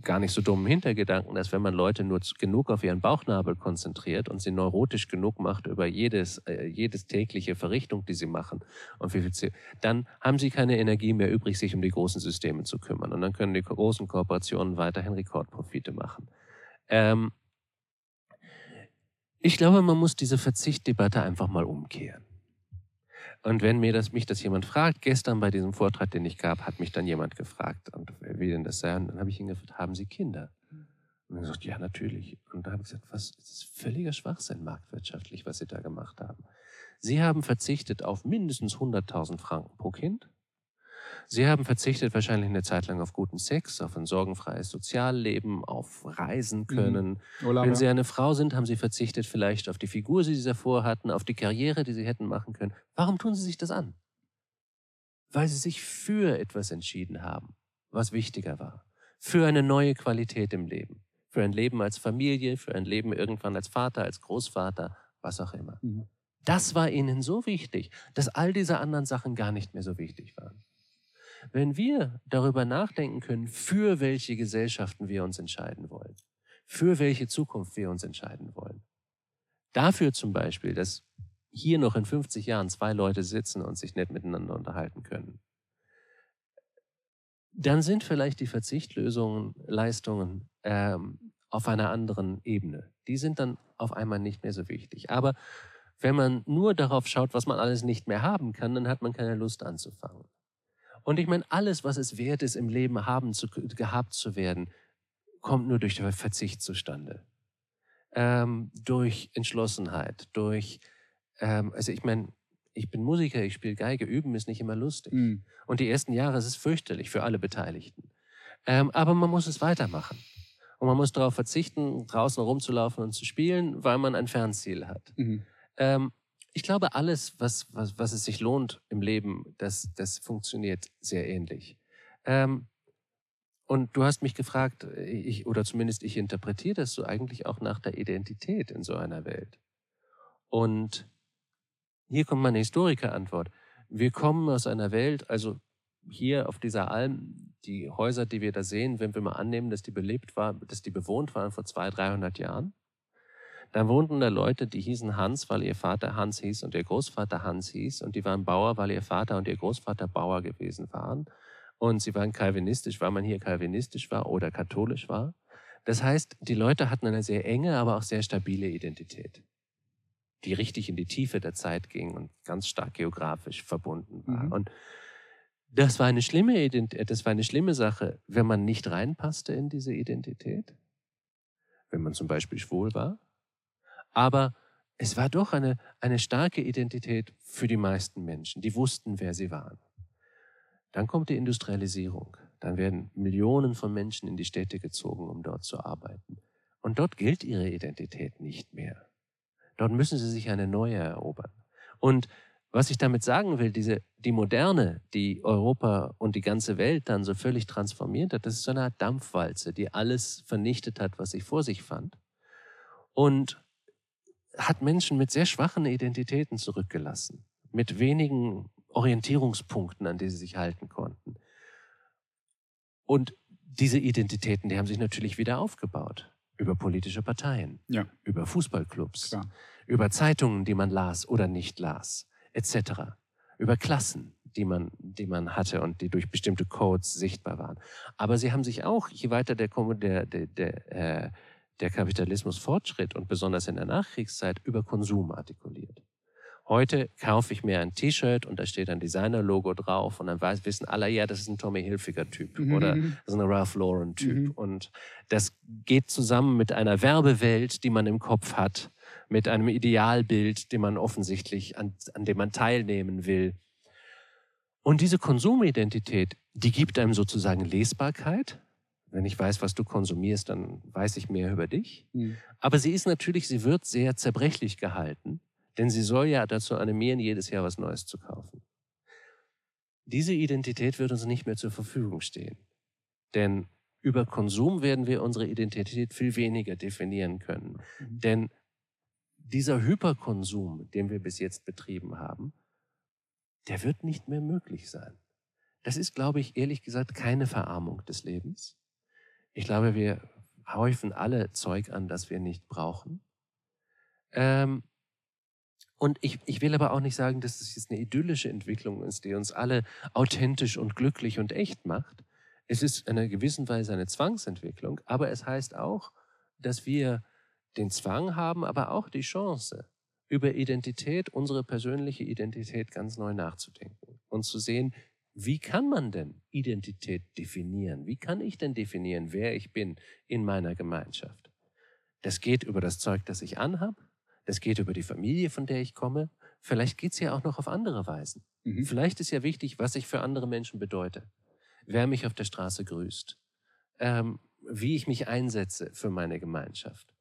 gar nicht so dummen Hintergedanken, dass wenn man Leute nur genug auf ihren Bauchnabel konzentriert und sie neurotisch genug macht über jedes, äh, jedes tägliche Verrichtung, die sie machen, und wie viel C O zwei, dann haben sie keine Energie mehr übrig, sich um die großen Systeme zu kümmern. Und dann können die großen Kooperationen weiterhin Rekordprofite machen. Ähm, ich glaube, man muss diese Verzichtdebatte einfach mal umkehren. Und wenn mir das, mich das jemand fragt, gestern bei diesem Vortrag, den ich gab, hat mich dann jemand gefragt, und wie denn das sei, und dann habe ich ihn gefragt, haben Sie Kinder? Und er hat gesagt, ja, natürlich. Und dann habe ich gesagt, was, das ist völliger Schwachsinn marktwirtschaftlich, was Sie da gemacht haben. Sie haben verzichtet auf mindestens hunderttausend Franken pro Kind. Sie haben verzichtet wahrscheinlich eine Zeit lang auf guten Sex, auf ein sorgenfreies Sozialleben, auf Reisen können. Mhm. Urlaub, Wenn Sie eine Frau sind, haben Sie verzichtet vielleicht auf die Figur, die Sie davor hatten, auf die Karriere, die Sie hätten machen können. Warum tun Sie sich das an? Weil Sie sich für etwas entschieden haben, was wichtiger war. Für eine neue Qualität im Leben. Für ein Leben als Familie, für ein Leben irgendwann als Vater, als Großvater, was auch immer. Mhm. Das war ihnen so wichtig, dass all diese anderen Sachen gar nicht mehr so wichtig waren. Wenn wir darüber nachdenken können, für welche Gesellschaften wir uns entscheiden wollen, für welche Zukunft wir uns entscheiden wollen, dafür zum Beispiel, dass hier noch in fünfzig Jahren zwei Leute sitzen und sich nett miteinander unterhalten können, dann sind vielleicht die Verzichtlösungen, Leistungen ähm, auf einer anderen Ebene. Die sind dann auf einmal nicht mehr so wichtig. Aber wenn man nur darauf schaut, was man alles nicht mehr haben kann, dann hat man keine Lust anzufangen. Und ich meine, alles, was es wert ist, im Leben haben zu, gehabt zu werden, kommt nur durch Verzicht zustande. Ähm, durch Entschlossenheit, durch, ähm, also ich meine, ich bin Musiker, ich spiele Geige, üben ist nicht immer lustig. Mhm. Und die ersten Jahre ist es fürchterlich für alle Beteiligten. Ähm, aber man muss es weitermachen. Und man muss darauf verzichten, draußen rumzulaufen und zu spielen, weil man ein Fernziel hat. Mhm. Ähm, ich glaube, alles, was, was, was es sich lohnt im Leben, das, das funktioniert sehr ähnlich. Ähm, und du hast mich gefragt, ich, oder zumindest ich interpretiere das so eigentlich auch nach der Identität in so einer Welt. Und hier kommt meine Historikerantwort. Wir kommen aus einer Welt, also hier auf dieser Alm, die Häuser, die wir da sehen, wenn wir mal annehmen, dass die belebt war, dass die bewohnt waren vor zweihundert, dreihundert Jahren. Da wohnten da Leute, die hießen Hans, weil ihr Vater Hans hieß und ihr Großvater Hans hieß. Und die waren Bauer, weil ihr Vater und ihr Großvater Bauer gewesen waren. Und sie waren calvinistisch, weil man hier calvinistisch war oder katholisch war. Das heißt, die Leute hatten eine sehr enge, aber auch sehr stabile Identität, die richtig in die Tiefe der Zeit ging und ganz stark geografisch verbunden war. Mhm. Und das war eine schlimme Ident- das war eine schlimme Sache, wenn man nicht reinpasste in diese Identität, wenn man zum Beispiel schwul war. Aber es war doch eine, eine starke Identität für die meisten Menschen. Die wussten, wer sie waren. Dann kommt die Industrialisierung. Dann werden Millionen von Menschen in die Städte gezogen, um dort zu arbeiten. Und dort gilt ihre Identität nicht mehr. Dort müssen sie sich eine neue erobern. Und was ich damit sagen will, diese, die Moderne, die Europa und die ganze Welt dann so völlig transformiert hat, das ist so eine Art Dampfwalze, die alles vernichtet hat, was sich vor sich fand. Und hat Menschen mit sehr schwachen Identitäten zurückgelassen, mit wenigen Orientierungspunkten, an die sie sich halten konnten. Und diese Identitäten, die haben sich natürlich wieder aufgebaut. Über politische Parteien, ja. über Fußballclubs, Klar. über Zeitungen, die man las oder nicht las, et cetera. Über Klassen, die man, die man hatte und die durch bestimmte Codes sichtbar waren. Aber sie haben sich auch, je weiter der, der, der, der äh, der Kapitalismus fortschritt und besonders in der Nachkriegszeit über Konsum artikuliert. Heute kaufe ich mir ein T-Shirt und da steht ein Designer-Logo drauf und dann weiß, wissen alle, ja, das ist ein Tommy Hilfiger-Typ mhm. oder das ist ein Ralph Lauren-Typ. Mhm. Und das geht zusammen mit einer Werbewelt, die man im Kopf hat, mit einem Idealbild, dem man offensichtlich, an, an dem man teilnehmen will. Und diese Konsumidentität, die gibt einem sozusagen Lesbarkeit. Wenn ich weiß, was du konsumierst, dann weiß ich mehr über dich. Mhm. Aber sie ist natürlich, sie wird sehr zerbrechlich gehalten, denn sie soll ja dazu animieren, jedes Jahr was Neues zu kaufen. Diese Identität wird uns nicht mehr zur Verfügung stehen. Denn über Konsum werden wir unsere Identität viel weniger definieren können. Mhm. Denn dieser Hyperkonsum, den wir bis jetzt betrieben haben, der wird nicht mehr möglich sein. Das ist, glaube ich, ehrlich gesagt keine Verarmung des Lebens. Ich glaube, wir häufen alle Zeug an, das wir nicht brauchen. Ähm, und ich, ich will aber auch nicht sagen, dass es jetzt eine idyllische Entwicklung ist, die uns alle authentisch und glücklich und echt macht. Es ist in einer gewissen Weise eine Zwangsentwicklung, aber es heißt auch, dass wir den Zwang haben, aber auch die Chance, über Identität, unsere persönliche Identität ganz neu nachzudenken und zu sehen, wie kann man denn Identität definieren? Wie kann ich denn definieren, wer ich bin in meiner Gemeinschaft? Das geht über das Zeug, das ich anhab. Das geht über die Familie, von der ich komme. Vielleicht geht's ja auch noch auf andere Weisen. Mhm. Vielleicht ist ja wichtig, was ich für andere Menschen bedeute. Wer mich auf der Straße grüßt. Ähm, wie ich mich einsetze für meine Gemeinschaft.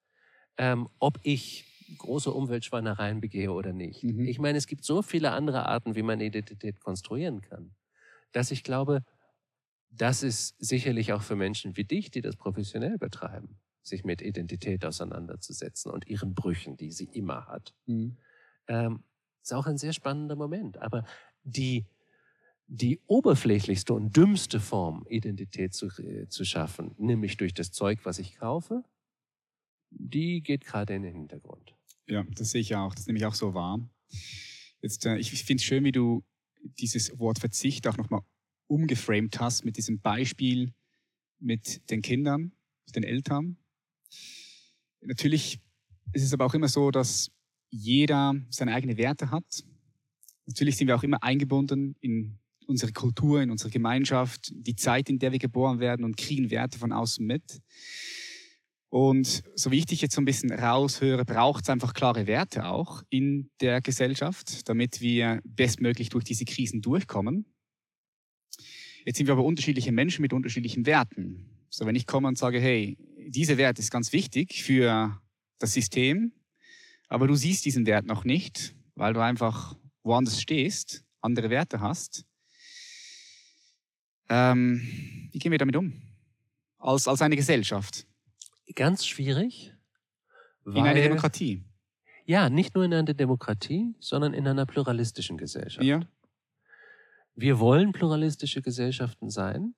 Ähm, ob ich große Umweltschweinereien begehe oder nicht. Mhm. Ich meine, es gibt so viele andere Arten, wie man Identität konstruieren kann, dass ich glaube, das ist sicherlich auch für Menschen wie dich, die das professionell betreiben, sich mit Identität auseinanderzusetzen und ihren Brüchen, die sie immer hat. Mhm. Ähm, ist auch ein sehr spannender Moment. Aber die, die oberflächlichste und dümmste Form, Identität zu, äh, zu schaffen, nämlich durch das Zeug, was ich kaufe, die geht gerade in den Hintergrund. Ja, das sehe ich auch. Das nehme ich auch so wahr. Jetzt, äh, ich finde es schön, wie du dieses Wort Verzicht auch nochmal umgeframed hast mit diesem Beispiel mit den Kindern, mit den Eltern. Natürlich ist es aber auch immer so, dass jeder seine eigenen Werte hat. Natürlich sind wir auch immer eingebunden in unsere Kultur, in unsere Gemeinschaft, die Zeit, in der wir geboren werden, und kriegen Werte von außen mit. Und so wie ich dich jetzt so ein bisschen raushöre, braucht es einfach klare Werte auch in der Gesellschaft, damit wir bestmöglich durch diese Krisen durchkommen. Jetzt sind wir aber unterschiedliche Menschen mit unterschiedlichen Werten. So, wenn ich komme und sage, hey, dieser Wert ist ganz wichtig für das System, aber du siehst diesen Wert noch nicht, weil du einfach woanders stehst, andere Werte hast. Ähm, wie gehen wir damit um? Als, als eine Gesellschaft? Ganz schwierig. Weil, in einer Demokratie. Ja, nicht nur in einer Demokratie, sondern in einer pluralistischen Gesellschaft. Ja. Wir wollen pluralistische Gesellschaften sein.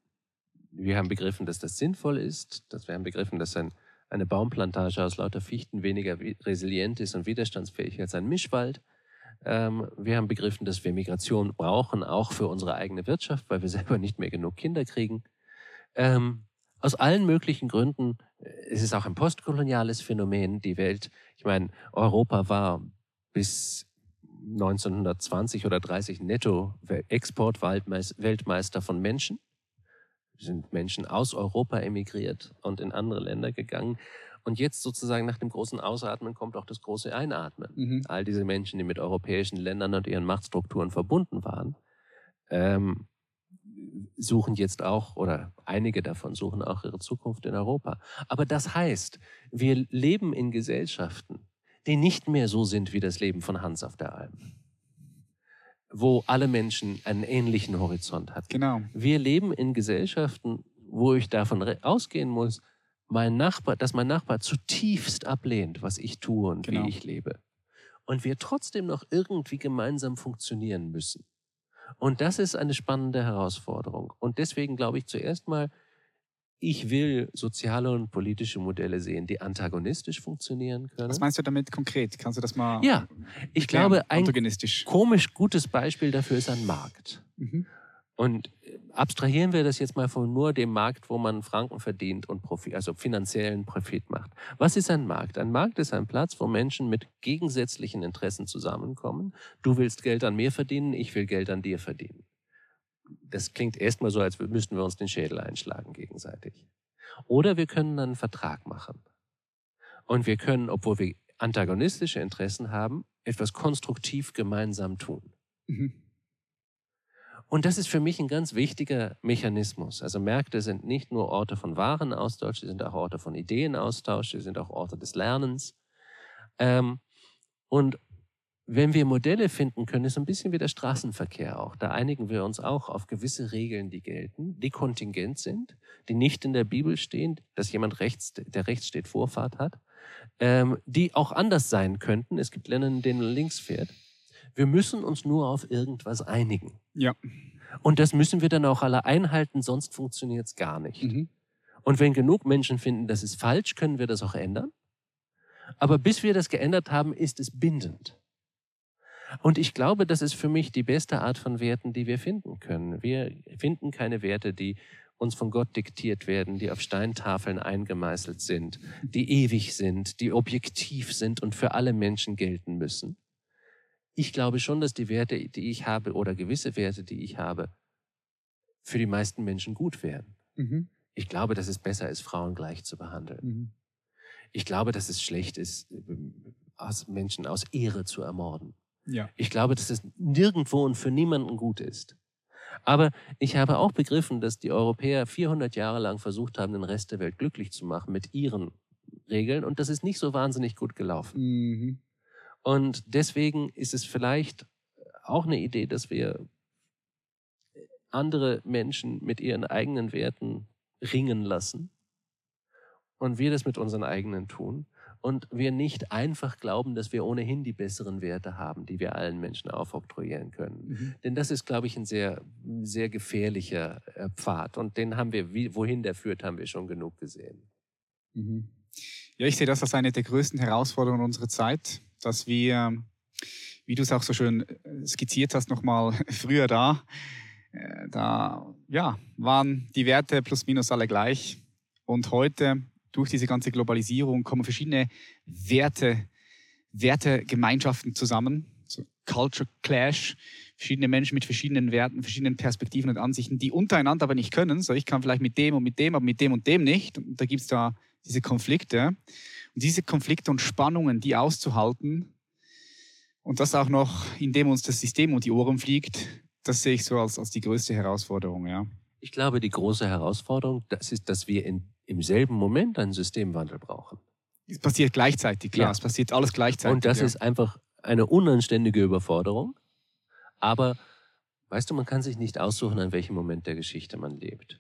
Wir haben begriffen, dass das sinnvoll ist. Dass wir haben begriffen, dass ein, eine Baumplantage aus lauter Fichten weniger resilient ist und widerstandsfähig als ein Mischwald. Ähm, wir haben begriffen, dass wir Migration brauchen, auch für unsere eigene Wirtschaft, weil wir selber nicht mehr genug Kinder kriegen. Ähm, Aus allen möglichen Gründen, es ist auch ein postkoloniales Phänomen, die Welt. Ich meine, Europa war bis neunzehnhundertzwanzig oder dreißig netto Exportweltmeister von Menschen. Sind Menschen aus Europa emigriert und in andere Länder gegangen. Und jetzt sozusagen nach dem großen Ausatmen kommt auch das große Einatmen. Mhm. All diese Menschen, die mit europäischen Ländern und ihren Machtstrukturen verbunden waren, ähm, suchen jetzt auch, oder einige davon suchen auch ihre Zukunft in Europa. Aber das heißt, wir leben in Gesellschaften, die nicht mehr so sind wie das Leben von Hans auf der Alm, wo alle Menschen einen ähnlichen Horizont hatten. Genau. Wir leben in Gesellschaften, wo ich davon ausgehen muss, mein Nachbar, dass mein Nachbar zutiefst ablehnt, was ich tue und genau. wie ich lebe. Und wir trotzdem noch irgendwie gemeinsam funktionieren müssen. Und das ist eine spannende Herausforderung. Und deswegen glaube ich zuerst mal, ich will soziale und politische Modelle sehen, die antagonistisch funktionieren können. Was meinst du damit konkret? Kannst du das mal Ja, ich erklären? Glaube, ein komisch gutes Beispiel dafür ist ein Markt. Mhm. Und abstrahieren wir das jetzt mal von nur dem Markt, wo man Franken verdient und Profit, also finanziellen Profit macht. Was ist ein Markt? Ein Markt ist ein Platz, wo Menschen mit gegensätzlichen Interessen zusammenkommen. Du willst Geld an mir verdienen, ich will Geld an dir verdienen. Das klingt erstmal so, als müssten wir uns den Schädel einschlagen gegenseitig. Oder wir können einen Vertrag machen. Und wir können, obwohl wir antagonistische Interessen haben, etwas konstruktiv gemeinsam tun. Mhm. Und das ist für mich ein ganz wichtiger Mechanismus. Also Märkte sind nicht nur Orte von Warenaustausch, sie sind auch Orte von Ideenaustausch, sie sind auch Orte des Lernens. Ähm, und wenn wir Modelle finden können, ist ein bisschen wie der Straßenverkehr auch. Da einigen wir uns auch auf gewisse Regeln, die gelten, die kontingent sind, die nicht in der Bibel stehen, dass jemand rechts, der rechts steht, Vorfahrt hat, ähm, die auch anders sein könnten. Es gibt Länder, in denen man links fährt. Wir müssen uns nur auf irgendwas einigen. Ja. Und das müssen wir dann auch alle einhalten, sonst funktioniert es gar nicht. Mhm. Und wenn genug Menschen finden, das ist falsch, können wir das auch ändern. Aber bis wir das geändert haben, ist es bindend. Und ich glaube, das ist für mich die beste Art von Werten, die wir finden können. Wir finden keine Werte, die uns von Gott diktiert werden, die auf Steintafeln eingemeißelt sind, die ewig sind, die objektiv sind und für alle Menschen gelten müssen. Ich glaube schon, dass die Werte, die ich habe, oder gewisse Werte, die ich habe, für die meisten Menschen gut wären. Mhm. Ich glaube, dass es besser ist, Frauen gleich zu behandeln. Mhm. Ich glaube, dass es schlecht ist, Menschen aus Ehre zu ermorden. Ja. Ich glaube, dass das nirgendwo und für niemanden gut ist. Aber ich habe auch begriffen, dass die Europäer vierhundert Jahre lang versucht haben, den Rest der Welt glücklich zu machen mit ihren Regeln. Und das ist nicht so wahnsinnig gut gelaufen. Mhm. Und deswegen ist es vielleicht auch eine Idee, dass wir andere Menschen mit ihren eigenen Werten ringen lassen und wir das mit unseren eigenen tun und wir nicht einfach glauben, dass wir ohnehin die besseren Werte haben, die wir allen Menschen aufoktroyieren können. Mhm. Denn das ist, glaube ich, ein sehr, sehr gefährlicher Pfad und den haben wir, wohin der führt, haben wir schon genug gesehen. Mhm. Ja, ich sehe das als eine der größten Herausforderungen unserer Zeit, dass wir, wie du es auch so schön skizziert hast, nochmal früher da, Da ja, waren die Werte plus minus alle gleich. Und heute, durch diese ganze Globalisierung, kommen verschiedene Werte, Wertegemeinschaften zusammen. So Culture Clash, verschiedene Menschen mit verschiedenen Werten, verschiedenen Perspektiven und Ansichten, die untereinander aber nicht können. So, ich kann vielleicht mit dem und mit dem, aber mit dem und dem nicht. Und da gibt es da diese Konflikte. Und diese Konflikte und Spannungen, die auszuhalten, und das auch noch, indem uns das System um die Ohren fliegt, das sehe ich so als, als die größte Herausforderung, ja. Ich glaube, die große Herausforderung, das ist, dass wir in, im selben Moment einen Systemwandel brauchen. Es passiert gleichzeitig, klar. Ja. Es passiert alles gleichzeitig. Und das ja. ist einfach eine unanständige Überforderung. Aber, weißt du, man kann sich nicht aussuchen, an welchem Moment der Geschichte man lebt.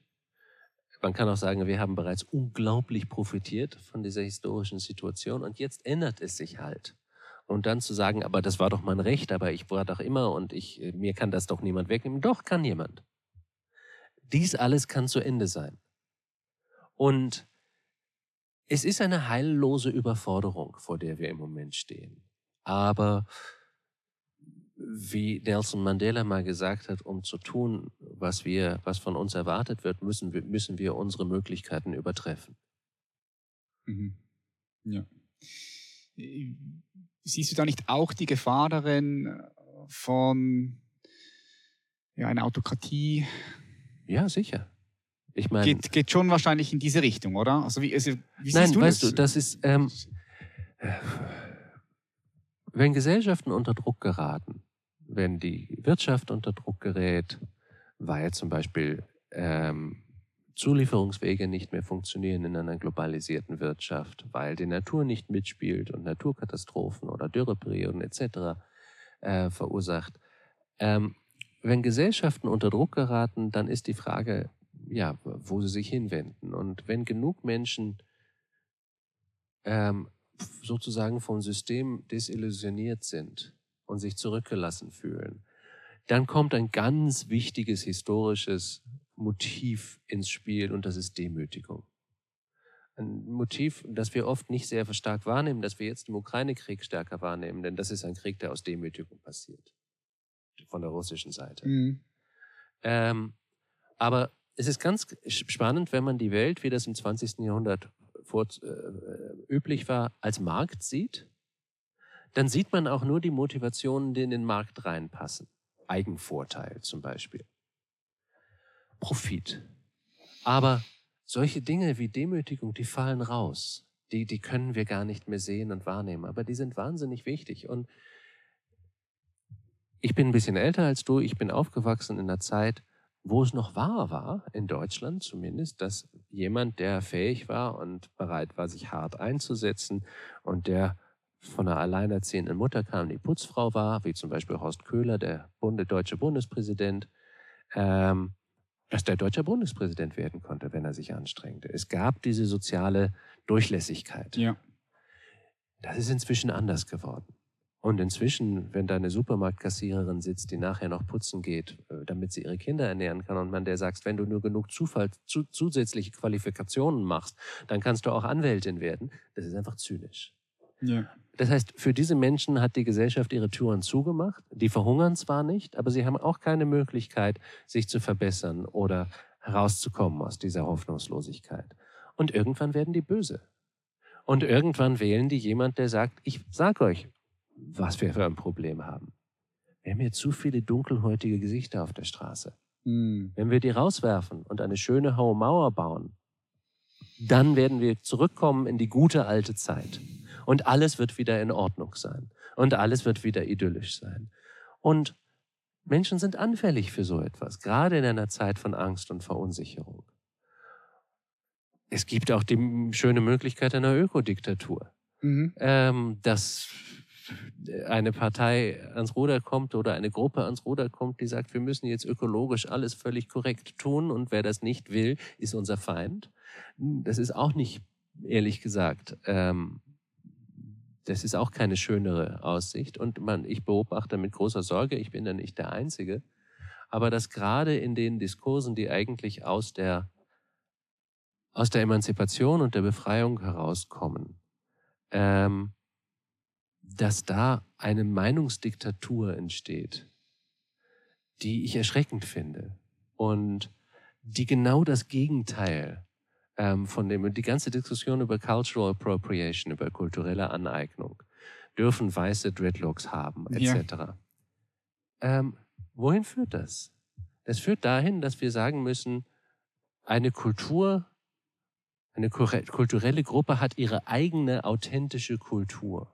Man kann auch sagen, wir haben bereits unglaublich profitiert von dieser historischen Situation und jetzt ändert es sich halt. Und dann zu sagen, aber das war doch mein Recht, aber ich war doch immer und ich, mir kann das doch niemand wegnehmen. Doch, kann jemand. Dies alles kann zu Ende sein. Und es ist eine heillose Überforderung, vor der wir im Moment stehen. Aber wie Nelson Mandela mal gesagt hat, um zu tun, was wir, was von uns erwartet wird, müssen wir, müssen wir unsere Möglichkeiten übertreffen. Mhm. Ja. Siehst du da nicht auch die Gefahr darin von ja, einer Autokratie? Ja, sicher. Ich meine, geht, geht schon wahrscheinlich in diese Richtung, oder? Also wie, also, wie siehst nein, du weißt das? du, das ist, ähm, wenn Gesellschaften unter Druck geraten, wenn die Wirtschaft unter Druck gerät, weil zum Beispiel ähm, Zulieferungswege nicht mehr funktionieren in einer globalisierten Wirtschaft, weil die Natur nicht mitspielt und Naturkatastrophen oder Dürreperioden et cetera Äh, verursacht. Ähm, wenn Gesellschaften unter Druck geraten, dann ist die Frage, ja, wo sie sich hinwenden. Und wenn genug Menschen ähm, sozusagen vom System desillusioniert sind und sich zurückgelassen fühlen, dann kommt ein ganz wichtiges historisches Motiv ins Spiel und das ist Demütigung. Ein Motiv, das wir oft nicht sehr stark wahrnehmen, das wir jetzt im Ukraine-Krieg stärker wahrnehmen, denn das ist ein Krieg, der aus Demütigung passiert. Von der russischen Seite. Mhm. Ähm, aber es ist ganz spannend, wenn man die Welt, wie das im zwanzigsten Jahrhundert vor, äh, üblich war, als Markt sieht, dann sieht man auch nur die Motivationen, die in den Markt reinpassen. Eigenvorteil zum Beispiel. Profit. Aber solche Dinge wie Demütigung, die fallen raus. Die, die können wir gar nicht mehr sehen und wahrnehmen. Aber die sind wahnsinnig wichtig. Und ich bin ein bisschen älter als du. Ich bin aufgewachsen in einer Zeit, wo es noch wahr war, in Deutschland zumindest, dass jemand, der fähig war und bereit war, sich hart einzusetzen und der von einer alleinerziehenden Mutter kam, die Putzfrau war, wie zum Beispiel Horst Köhler, der deutsche Bundespräsident, ähm, dass der deutsche Bundespräsident werden konnte, wenn er sich anstrengte. Es gab diese soziale Durchlässigkeit. Ja. Das ist inzwischen anders geworden. Und inzwischen, wenn da eine Supermarktkassiererin sitzt, die nachher noch putzen geht, damit sie ihre Kinder ernähren kann und man der sagt, wenn du nur genug Zufall, zu, zusätzliche Qualifikationen machst, dann kannst du auch Anwältin werden. Das ist einfach zynisch. Ja. Das heißt, für diese Menschen hat die Gesellschaft ihre Türen zugemacht. Die verhungern zwar nicht, aber sie haben auch keine Möglichkeit, sich zu verbessern oder herauszukommen aus dieser Hoffnungslosigkeit. Und irgendwann werden die böse. Und irgendwann wählen die jemand, der sagt, ich sag euch, was wir für ein Problem haben. Wir haben hier zu viele dunkelhäutige Gesichter auf der Straße. Mhm. Wenn wir die rauswerfen und eine schöne hohe Mauer bauen, dann werden wir zurückkommen in die gute alte Zeit. und alles wird wieder in Ordnung sein und alles wird wieder idyllisch sein. Und Menschen sind anfällig für so etwas, gerade in einer Zeit von Angst und Verunsicherung. Es gibt auch die schöne Möglichkeit einer Ökodiktatur, mhm. ähm, dass eine Partei ans Ruder kommt oder eine Gruppe ans Ruder kommt, die sagt, wir müssen jetzt ökologisch alles völlig korrekt tun und wer das nicht will, ist unser Feind. Das ist auch nicht, ehrlich gesagt, ähm, das ist auch keine schönere Aussicht und man, ich beobachte mit großer Sorge, ich bin da nicht der Einzige, aber dass gerade in den Diskursen, die eigentlich aus der, aus der Emanzipation und der Befreiung herauskommen, ähm, dass da eine Meinungsdiktatur entsteht, die ich erschreckend finde und die genau das Gegenteil ähm, von dem, die ganze Diskussion über Cultural Appropriation, über kulturelle Aneignung, dürfen weiße Dreadlocks haben, et cetera. Ja. Ähm, wohin führt das? Das führt dahin, dass wir sagen müssen, eine Kultur, eine kulturelle Gruppe hat ihre eigene authentische Kultur.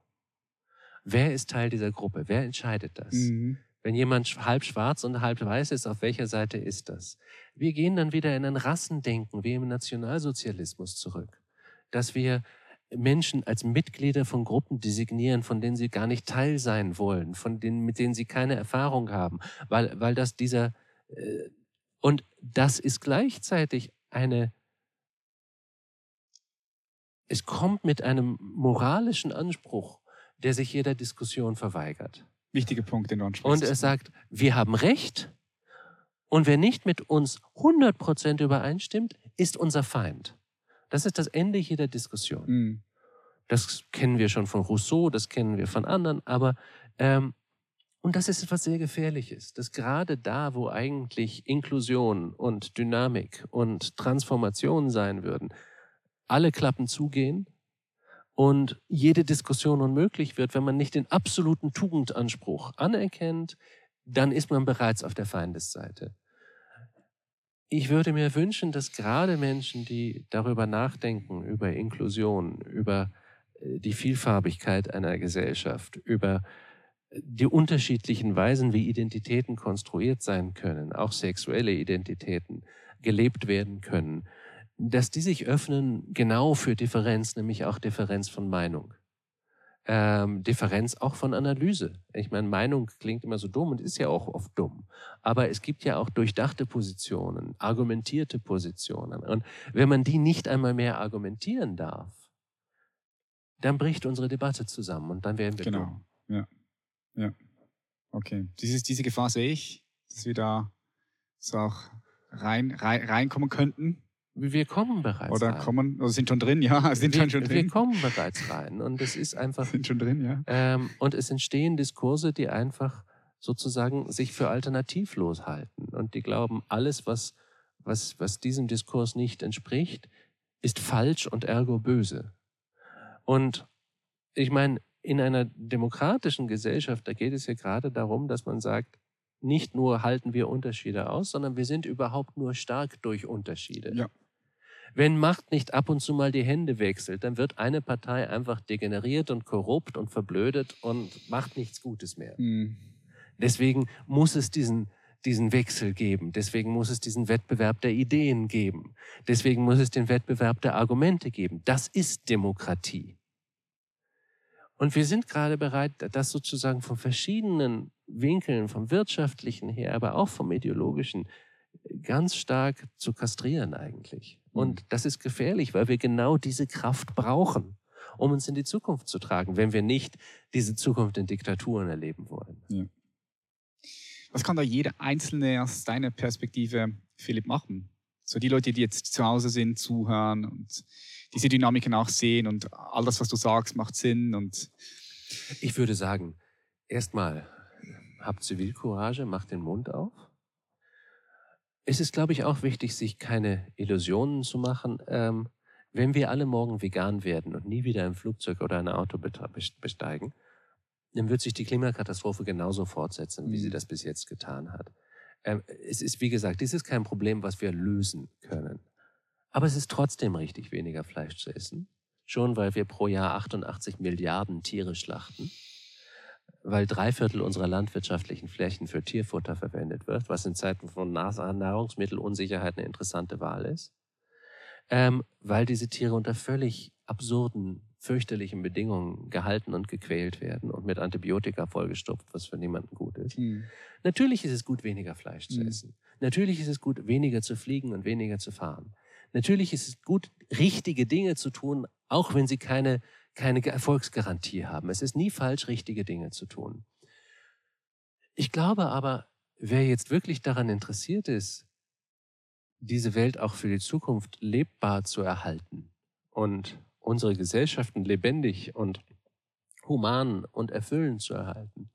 Wer ist Teil dieser Gruppe? Wer entscheidet das? Mhm. Wenn jemand halb schwarz und halb weiß ist, auf welcher Seite ist das? Wir gehen dann wieder in ein Rassendenken, wie im Nationalsozialismus zurück. Dass wir Menschen als Mitglieder von Gruppen designieren, von denen sie gar nicht Teil sein wollen, von denen, mit denen sie keine Erfahrung haben. Weil, weil das dieser, äh, und das ist gleichzeitig eine, es kommt mit einem moralischen Anspruch, der sich jeder Diskussion verweigert. Wichtiger Punkt, den du ansprichst. Und er sagt, wir haben Recht und wer nicht mit uns hundert Prozent übereinstimmt, ist unser Feind. Das ist das Ende jeder Diskussion. Mhm. Das kennen wir schon von Rousseau, das kennen wir von anderen, aber ähm, und das ist etwas sehr Gefährliches, dass gerade da, wo eigentlich Inklusion und Dynamik und Transformation sein würden, alle Klappen zugehen, und jede Diskussion unmöglich wird, wenn man nicht den absoluten Tugendanspruch anerkennt, dann ist man bereits auf der Feindesseite. Ich würde mir wünschen, dass gerade Menschen, die darüber nachdenken, über Inklusion, über die Vielfarbigkeit einer Gesellschaft, über die unterschiedlichen Weisen, wie Identitäten konstruiert sein können, auch sexuelle Identitäten gelebt werden können, dass die sich öffnen genau für Differenz, nämlich auch Differenz von Meinung. Ähm, Differenz auch von Analyse. Ich meine, Meinung klingt immer so dumm und ist ja auch oft dumm. Aber es gibt ja auch durchdachte Positionen, argumentierte Positionen. Und wenn man die nicht einmal mehr argumentieren darf, dann bricht unsere Debatte zusammen und dann werden wir genau dumm. Genau, ja. ja. Okay, Dieses, diese Gefahr sehe ich, dass wir da so auch rein, rein, reinkommen könnten. Wir kommen bereits oder rein. Kommen, oder sind schon drin, ja. Sind wir, schon drin. wir kommen bereits rein. Und es ist einfach. sind schon drin, ja. Ähm, und es entstehen Diskurse, die einfach sozusagen sich für alternativlos halten. Und die glauben, alles, was, was, was diesem Diskurs nicht entspricht, ist falsch und ergo böse. Und ich meine, in einer demokratischen Gesellschaft, da geht es ja gerade darum, dass man sagt, nicht nur halten wir Unterschiede aus, sondern wir sind überhaupt nur stark durch Unterschiede. Ja. Wenn Macht nicht ab und zu mal die Hände wechselt, dann wird eine Partei einfach degeneriert und korrupt und verblödet und macht nichts Gutes mehr. Mhm. Deswegen muss es diesen, diesen Wechsel geben. Deswegen muss es diesen Wettbewerb der Ideen geben. Deswegen muss es den Wettbewerb der Argumente geben. Das ist Demokratie. Und wir sind gerade bereit, das sozusagen von verschiedenen Winkeln, vom wirtschaftlichen her, aber auch vom ideologischen, ganz stark zu kastrieren eigentlich. Und das ist gefährlich, weil wir genau diese Kraft brauchen, um uns in die Zukunft zu tragen, wenn wir nicht diese Zukunft in Diktaturen erleben wollen. Ja. Was kann da jeder Einzelne aus deiner Perspektive, Philipp, machen? So die Leute, die jetzt zu Hause sind, zuhören und diese Dynamiken auch sehen und all das, was du sagst, macht Sinn. Und ich würde sagen, erstmal habt Zivilcourage, macht den Mund auf. Es ist, glaube ich, auch wichtig, sich keine Illusionen zu machen. Ähm, wenn wir alle morgen vegan werden und nie wieder ein Flugzeug oder ein Auto besteigen, dann wird sich die Klimakatastrophe genauso fortsetzen, wie sie das bis jetzt getan hat. Ähm, es ist, wie gesagt, es ist kein Problem, was wir lösen können. Aber es ist trotzdem richtig, weniger Fleisch zu essen, Schon weil wir pro Jahr achtundachtzig Milliarden Tiere schlachten, weil drei Viertel unserer landwirtschaftlichen Flächen für Tierfutter verwendet wird, was in Zeiten von Nahrungsmittelunsicherheit eine interessante Wahl ist, ähm, weil diese Tiere unter völlig absurden, fürchterlichen Bedingungen gehalten und gequält werden und mit Antibiotika vollgestopft, was für niemanden gut ist. Mhm. Natürlich ist es gut, weniger Fleisch zu essen. Mhm. Natürlich ist es gut, weniger zu fliegen und weniger zu fahren. Natürlich ist es gut, richtige Dinge zu tun, auch wenn sie keine, keine Erfolgsgarantie haben. Es ist nie falsch, richtige Dinge zu tun. Ich glaube aber, wer jetzt wirklich daran interessiert ist, diese Welt auch für die Zukunft lebbar zu erhalten und unsere Gesellschaften lebendig und human und erfüllend zu erhalten,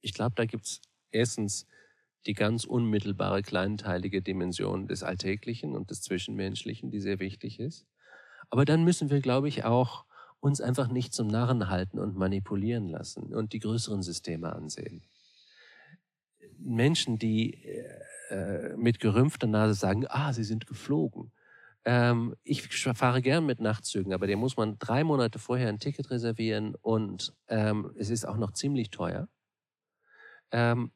ich glaube, da gibt es erstens die ganz unmittelbare, kleinteilige Dimension des Alltäglichen und des Zwischenmenschlichen, die sehr wichtig ist. Aber dann müssen wir, glaube ich, auch uns einfach nicht zum Narren halten und manipulieren lassen und die größeren Systeme ansehen. Menschen, die äh, mit gerümpfter Nase sagen, ah, sie sind geflogen. Ähm, ich fahre gern mit Nachtzügen, aber dem muss man drei Monate vorher ein Ticket reservieren und ähm, es ist auch noch ziemlich teuer. Ähm,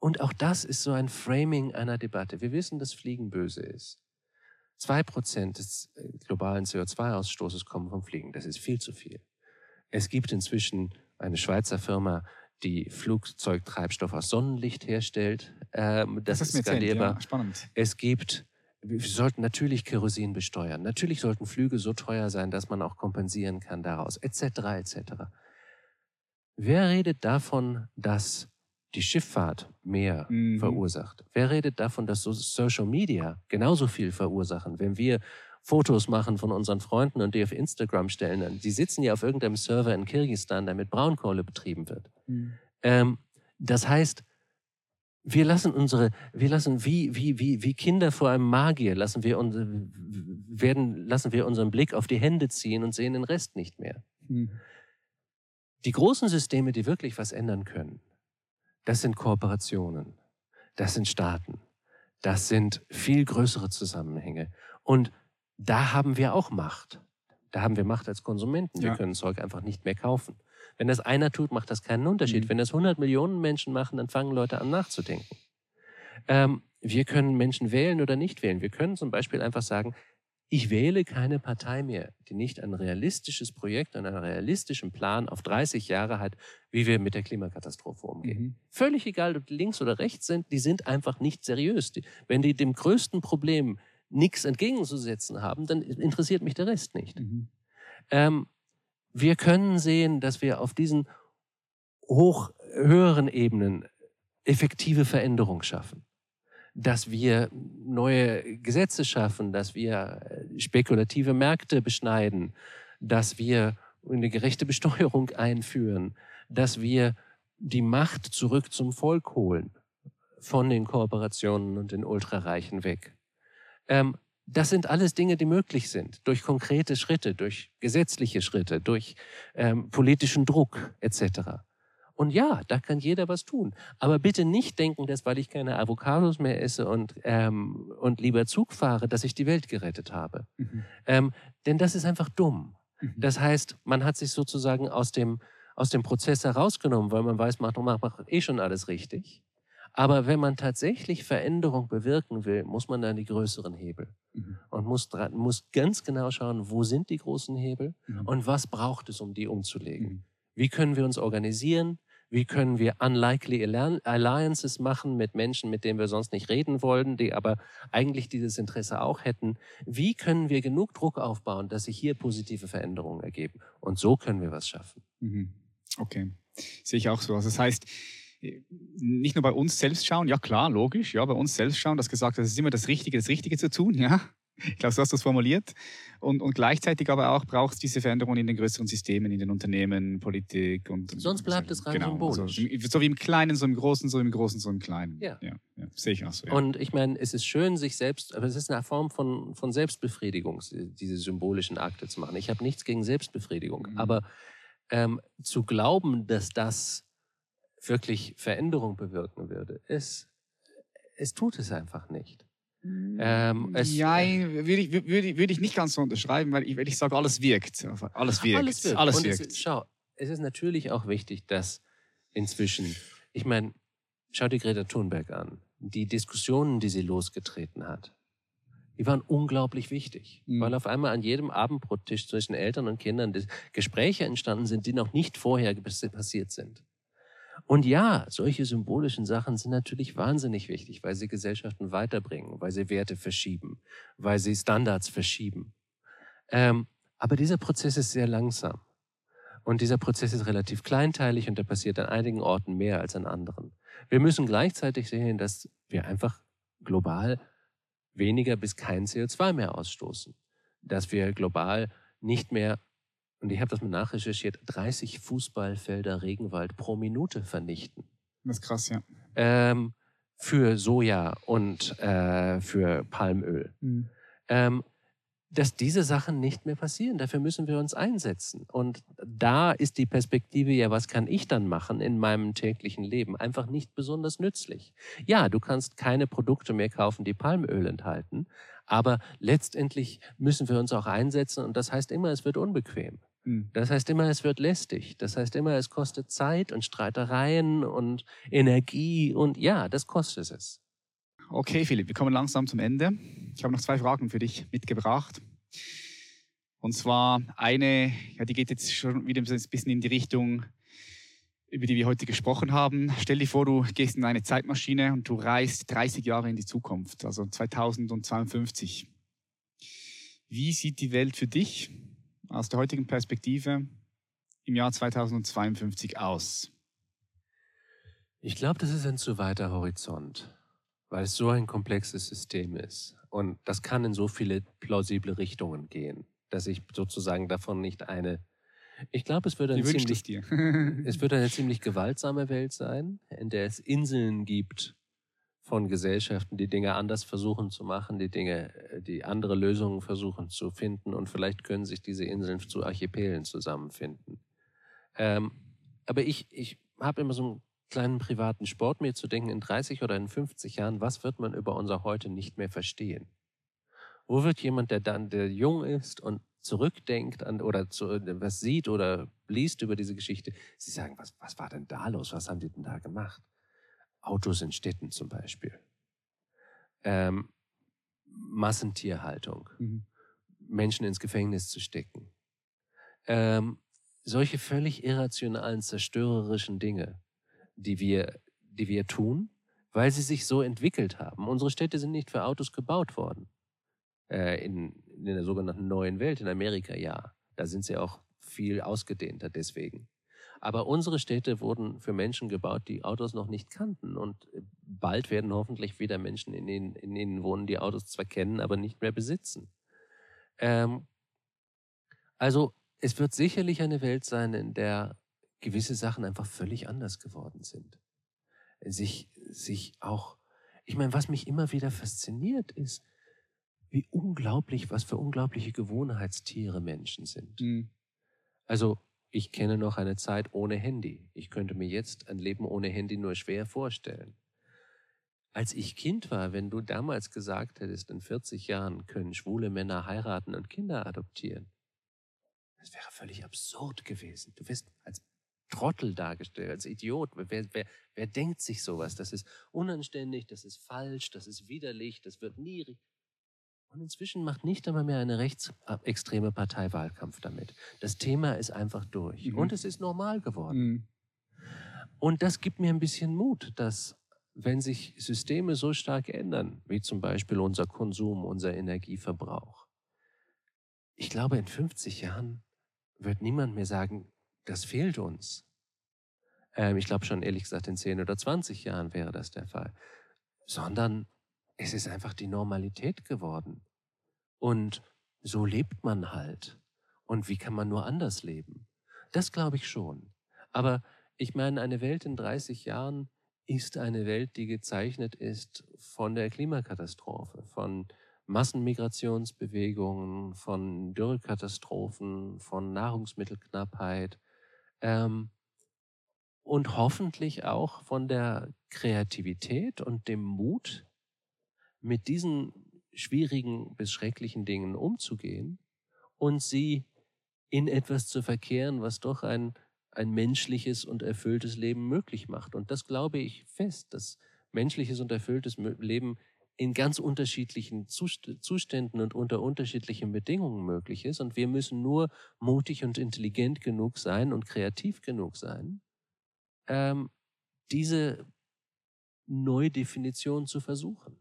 Und auch das ist so ein Framing einer Debatte. Wir wissen, dass Fliegen böse ist. Zwei Prozent des globalen C O zwei Ausstoßes kommen vom Fliegen. Das ist viel zu viel. Es gibt inzwischen eine Schweizer Firma, die Flugzeugtreibstoff aus Sonnenlicht herstellt. Ähm, das, das ist skalierbar. Ja, spannend. Es gibt, wir sollten natürlich Kerosin besteuern. Natürlich sollten Flüge so teuer sein, dass man auch kompensieren kann daraus, et cetera et cetera. Wer redet davon, dass die Schifffahrt mehr mhm. verursacht? Wer redet davon, dass Social Media genauso viel verursachen? Wenn wir Fotos machen von unseren Freunden und die auf Instagram stellen, die sitzen ja auf irgendeinem Server in Kirgisistan, der mit Braunkohle betrieben wird. Mhm. Ähm, das heißt, wir lassen unsere, wir lassen wie, wie, wie, wie Kinder vor einem Magier, lassen wir, uns, werden, lassen wir unseren Blick auf die Hände ziehen und sehen den Rest nicht mehr. Mhm. Die großen Systeme, die wirklich was ändern können, das sind Kooperationen, das sind Staaten, das sind viel größere Zusammenhänge. Und da haben wir auch Macht. Da haben wir Macht als Konsumenten. Ja. Wir können Zeug einfach nicht mehr kaufen. Wenn das einer tut, macht das keinen Unterschied. Mhm. Wenn das hundert Millionen Menschen machen, dann fangen Leute an nachzudenken. Ähm, wir können Menschen wählen oder nicht wählen. Wir können zum Beispiel einfach sagen, ich wähle keine Partei mehr, die nicht ein realistisches Projekt und einen realistischen Plan auf dreißig Jahre hat, wie wir mit der Klimakatastrophe umgehen. Mhm. Völlig egal, ob die links oder rechts sind, die sind einfach nicht seriös. Die, wenn die dem größten Problem nichts entgegenzusetzen haben, dann interessiert mich der Rest nicht. Mhm. Ähm, wir können sehen, dass wir auf diesen hoch höheren Ebenen effektive Veränderung schaffen, dass wir neue Gesetze schaffen, dass wir spekulative Märkte beschneiden, dass wir eine gerechte Besteuerung einführen, dass wir die Macht zurück zum Volk holen, von den Kooperationen und den Ultrareichen weg. Ähm, das sind alles Dinge, die möglich sind, durch konkrete Schritte, durch gesetzliche Schritte, durch ähm, politischen Druck et cetera. Und ja, da kann jeder was tun. Aber bitte nicht denken, dass weil ich keine Avocados mehr esse und, ähm, und lieber Zug fahre, dass ich die Welt gerettet habe. Mhm. Ähm, denn das ist einfach dumm. Mhm. Das heißt, man hat sich sozusagen aus dem, aus dem Prozess herausgenommen, weil man weiß, man macht, macht eh schon alles richtig. Aber wenn man tatsächlich Veränderung bewirken will, muss man dann die größeren Hebel. Mhm. Und muss, muss ganz genau schauen, wo sind die großen Hebel mhm. und was braucht es, um die umzulegen. Mhm. Wie können wir uns organisieren? Wie können wir unlikely alliances machen mit Menschen, mit denen wir sonst nicht reden wollen, die aber eigentlich dieses Interesse auch hätten? Wie können wir genug Druck aufbauen, dass sich hier positive Veränderungen ergeben? Und so können wir was schaffen. Okay, sehe ich auch so. Also das heißt, nicht nur bei uns selbst schauen, ja klar, logisch, ja, bei uns selbst schauen, das gesagt, das ist immer das Richtige, das Richtige zu tun, ja. Ich glaube, so hast du es formuliert. Und, und gleichzeitig aber auch braucht es diese Veränderungen in den größeren Systemen, in den Unternehmen, Politik und... Sonst bleibt es rein genau, symbolisch. Also, so wie im Kleinen, so im Großen, so im Großen, so im Kleinen. Ja. ja, ja sehe ich auch so. Ja. Und ich meine, es ist schön, sich selbst... Aber es ist eine Form von, von Selbstbefriedigung, diese symbolischen Akte zu machen. Ich habe nichts gegen Selbstbefriedigung. Mhm. Aber ähm, zu glauben, dass das wirklich Veränderung bewirken würde, es, es tut es einfach nicht. Ähm, es Nein, würde ich, würde, würde ich nicht ganz so unterschreiben, weil ich, weil ich sage, alles wirkt. Alles wirkt. Alles wirkt. Alles wirkt. Es ist, schau, es ist natürlich auch wichtig, dass inzwischen, ich meine, schau dir Greta Thunberg an. Die Diskussionen, die sie losgetreten hat, die waren unglaublich wichtig, mhm. weil auf einmal an jedem Abendbrottisch zwischen Eltern und Kindern Gespräche entstanden sind, die noch nicht vorher passiert sind. Und ja, solche symbolischen Sachen sind natürlich wahnsinnig wichtig, weil sie Gesellschaften weiterbringen, weil sie Werte verschieben, weil sie Standards verschieben. Ähm, aber dieser Prozess ist sehr langsam. Und dieser Prozess ist relativ kleinteilig und der passiert an einigen Orten mehr als an anderen. Wir müssen gleichzeitig sehen, dass wir einfach global weniger bis kein C O zwei mehr ausstoßen. Dass wir global nicht mehr, und ich habe das mal nachrecherchiert, dreißig Fußballfelder Regenwald pro Minute vernichten. Das ist krass, ja. Ähm, für Soja und äh, für Palmöl. Mhm. Ähm, dass diese Sachen nicht mehr passieren. Dafür müssen wir uns einsetzen. Und da ist die Perspektive, ja, was kann ich dann machen in meinem täglichen Leben? Einfach nicht besonders nützlich. Ja, du kannst keine Produkte mehr kaufen, die Palmöl enthalten. Aber letztendlich müssen wir uns auch einsetzen. Und das heißt immer, es wird unbequem. Das heißt immer, es wird lästig. Das heißt immer, es kostet Zeit und Streitereien und Energie. Und ja, das kostet es. Okay, Philipp, wir kommen langsam zum Ende. Ich habe noch zwei Fragen für dich mitgebracht. Und zwar eine, ja, die geht jetzt schon wieder ein bisschen in die Richtung, über die wir heute gesprochen haben. Stell dir vor, du gehst in eine Zeitmaschine und du reist dreißig Jahre in die Zukunft, also zweitausendzweiundfünfzig. Wie sieht die Welt für dich aus der heutigen Perspektive im Jahr zweitausendzweiundfünfzig aus? Ich glaube, das ist ein zu weiter Horizont, weil es so ein komplexes System ist. Und das kann in so viele plausible Richtungen gehen, dass ich sozusagen davon nicht eine... Ich glaube, es wird eine ziemlich, dir. es wird eine ziemlich gewaltsame Welt sein, in der es Inseln gibt von Gesellschaften, die Dinge anders versuchen zu machen, die Dinge, die andere Lösungen versuchen zu finden. Und vielleicht können sich diese Inseln zu Archipelen zusammenfinden. Ähm, aber ich, ich habe immer so einen kleinen privaten Sport, mir zu denken, in dreißig oder in fünfzig Jahren, was wird man über unser Heute nicht mehr verstehen? Wo wird jemand, der dann, der jung ist und zurückdenkt an, oder zu, was sieht oder liest über diese Geschichte, sie sagen, was, was war denn da los? Was haben die denn da gemacht? Autos in Städten zum Beispiel. Ähm, Massentierhaltung. Mhm. Menschen ins Gefängnis zu stecken. Ähm, solche völlig irrationalen, zerstörerischen Dinge, die wir, die wir tun, weil sie sich so entwickelt haben. Unsere Städte sind nicht für Autos gebaut worden. Äh, in, in der sogenannten neuen Welt, in Amerika, ja. Da sind sie auch viel ausgedehnter deswegen. Aber unsere Städte wurden für Menschen gebaut, die Autos noch nicht kannten. Und bald werden hoffentlich wieder Menschen in ihnen, in ihnen wohnen, die Autos zwar kennen, aber nicht mehr besitzen. Ähm, also es wird sicherlich eine Welt sein, in der gewisse Sachen einfach völlig anders geworden sind. Sich, sich auch, ich meine, was mich immer wieder fasziniert ist, wie unglaublich, was für unglaubliche Gewohnheitstiere Menschen sind. Mhm. Also ich kenne noch eine Zeit ohne Handy. Ich könnte mir jetzt ein Leben ohne Handy nur schwer vorstellen. Als ich Kind war, wenn du damals gesagt hättest, in vierzig Jahren können schwule Männer heiraten und Kinder adoptieren, das wäre völlig absurd gewesen. Du wirst als Trottel dargestellt, als Idiot. Wer, wer, wer denkt sich sowas? Das ist unanständig, das ist falsch, das ist widerlich, das wird nie... Und inzwischen macht nicht einmal mehr eine rechtsextreme Partei Wahlkampf damit. Das Thema ist einfach durch. Mhm. Und es ist normal geworden. Mhm. Und das gibt mir ein bisschen Mut, dass, wenn sich Systeme so stark ändern, wie zum Beispiel unser Konsum, unser Energieverbrauch, ich glaube, in fünfzig Jahren wird niemand mehr sagen, das fehlt uns. Ähm, ich glaube schon, ehrlich gesagt, in zehn oder zwanzig Jahren wäre das der Fall. Sondern es ist einfach die Normalität geworden. Und so lebt man halt. Und wie kann man nur anders leben? Das glaube ich schon. Aber ich meine, eine Welt in dreißig Jahren ist eine Welt, die gezeichnet ist von der Klimakatastrophe, von Massenmigrationsbewegungen, von Dürrekatastrophen, von Nahrungsmittelknappheit, ähm, und hoffentlich auch von der Kreativität und dem Mut, mit diesen schwierigen bis schrecklichen Dingen umzugehen und sie in etwas zu verkehren, was doch ein, ein menschliches und erfülltes Leben möglich macht. Und das glaube ich fest, dass menschliches und erfülltes Leben in ganz unterschiedlichen Zuständen und unter unterschiedlichen Bedingungen möglich ist. Und wir müssen nur mutig und intelligent genug sein und kreativ genug sein, ähm, diese Neudefinition zu versuchen.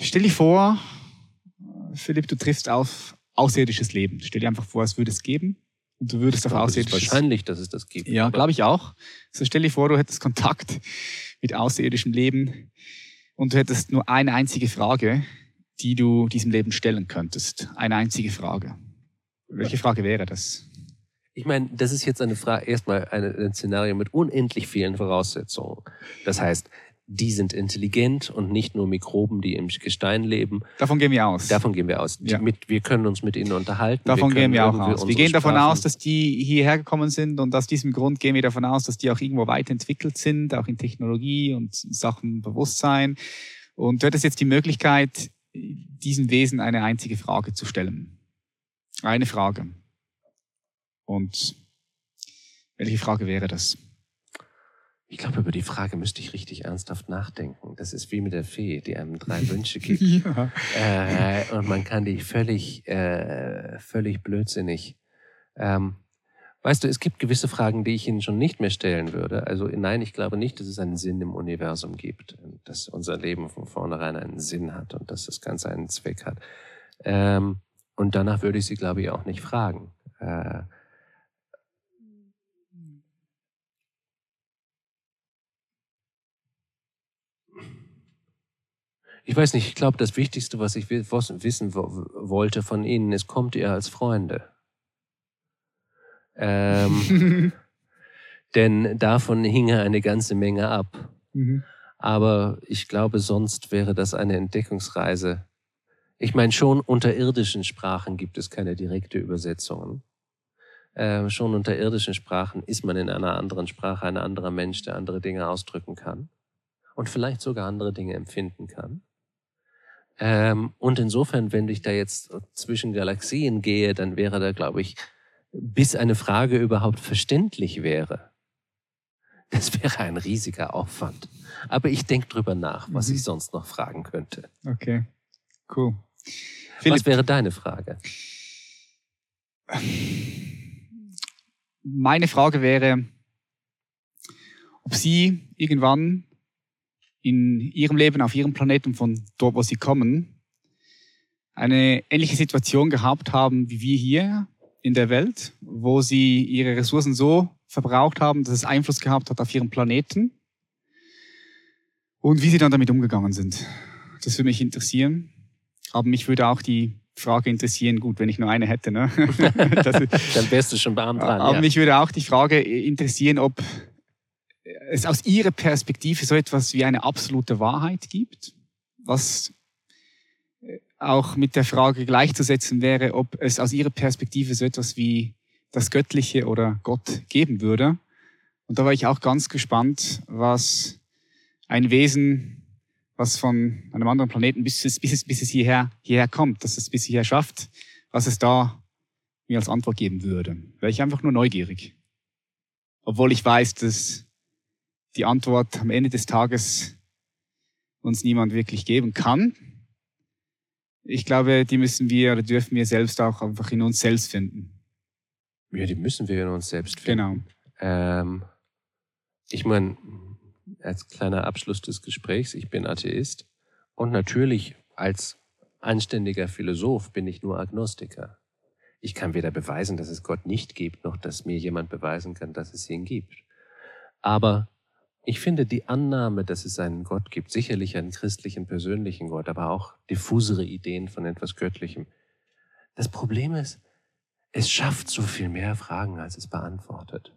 Stell dir vor, Philipp, du triffst auf außerirdisches Leben. Stell dir einfach vor, es würde es geben. Und du würdest auf außerirdisches... Es ist wahrscheinlich, dass es das gibt. Ja, glaube ich auch. So, stell dir vor, du hättest Kontakt mit außerirdischem Leben. Und du hättest nur eine einzige Frage, die du diesem Leben stellen könntest. Eine einzige Frage. Welche Frage wäre das? Ich meine, das ist jetzt eine Frage, erstmal eine, ein Szenario mit unendlich vielen Voraussetzungen. Das heißt, die sind intelligent und nicht nur Mikroben, die im Gestein leben. Davon gehen wir aus. Davon gehen wir aus. Ja. Mit, wir können uns mit ihnen unterhalten. Davon gehen wir auch aus. Wir gehen davon aus, dass die hierher gekommen sind, und aus diesem Grund gehen wir davon aus, dass die auch irgendwo weiterentwickelt sind, auch in Technologie und Sachen Bewusstsein. Und du hättest jetzt die Möglichkeit, diesem Wesen eine einzige Frage zu stellen. Eine Frage. Und welche Frage wäre das? Ich glaube, über die Frage müsste ich richtig ernsthaft nachdenken. Das ist wie mit der Fee, die einem drei Wünsche gibt. Ja. Äh, und man kann die völlig, äh, völlig blödsinnig. Ähm, weißt du, es gibt gewisse Fragen, die ich Ihnen schon nicht mehr stellen würde. Also nein, ich glaube nicht, dass es einen Sinn im Universum gibt. Dass unser Leben von vornherein einen Sinn hat und dass das Ganze einen Zweck hat. Ähm, und danach würde ich Sie, glaube ich, auch nicht fragen. Äh, Ich weiß nicht, ich glaube, das Wichtigste, was ich wissen wollte von Ihnen, ist, kommt ihr als Freunde? Ähm, denn davon hinge eine ganze Menge ab. Mhm. Aber ich glaube, sonst wäre das eine Entdeckungsreise. Ich meine, schon unter irdischen Sprachen gibt es keine direkte Übersetzungen. Ähm, schon unter irdischen Sprachen ist man in einer anderen Sprache ein anderer Mensch, der andere Dinge ausdrücken kann. Und vielleicht sogar andere Dinge empfinden kann. Ähm, und insofern, wenn ich da jetzt zwischen Galaxien gehe, dann wäre da, glaube ich, bis eine Frage überhaupt verständlich wäre, das wäre ein riesiger Aufwand. Aber ich denke drüber nach, was mhm. ich sonst noch fragen könnte. Okay, cool. Philipp, was wäre deine Frage? Meine Frage wäre, ob Sie irgendwann in ihrem Leben, auf ihrem Planeten, von dort, wo sie kommen, eine ähnliche Situation gehabt haben wie wir hier in der Welt, wo sie ihre Ressourcen so verbraucht haben, dass es Einfluss gehabt hat auf ihren Planeten, und wie sie dann damit umgegangen sind. Das würde mich interessieren. Aber mich würde auch die Frage interessieren, gut, wenn ich nur eine hätte, ne? das, dann wärst du schon beantwortet. Aber ja. Mich würde auch die Frage interessieren, ob es aus Ihrer Perspektive so etwas wie eine absolute Wahrheit gibt, was auch mit der Frage gleichzusetzen wäre, ob es aus Ihrer Perspektive so etwas wie das Göttliche oder Gott geben würde. Und da war ich auch ganz gespannt, was ein Wesen, was von einem anderen Planeten bis es, bis es, bis es hierher, hierher kommt, dass es bis hierher schafft, was es da mir als Antwort geben würde. Wäre ich einfach nur neugierig. Obwohl ich weiß, dass die Antwort am Ende des Tages uns niemand wirklich geben kann. Ich glaube, die müssen wir oder dürfen wir selbst auch einfach in uns selbst finden. Ja, die müssen wir in uns selbst finden. Genau. Ähm, ich meine, als kleiner Abschluss des Gesprächs, ich bin Atheist und natürlich als anständiger Philosoph bin ich nur Agnostiker. Ich kann weder beweisen, dass es Gott nicht gibt, noch dass mir jemand beweisen kann, dass es ihn gibt. Aber ich finde die Annahme, dass es einen Gott gibt, sicherlich einen christlichen, persönlichen Gott, aber auch diffusere Ideen von etwas Göttlichem. Das Problem ist, es schafft so viel mehr Fragen, als es beantwortet.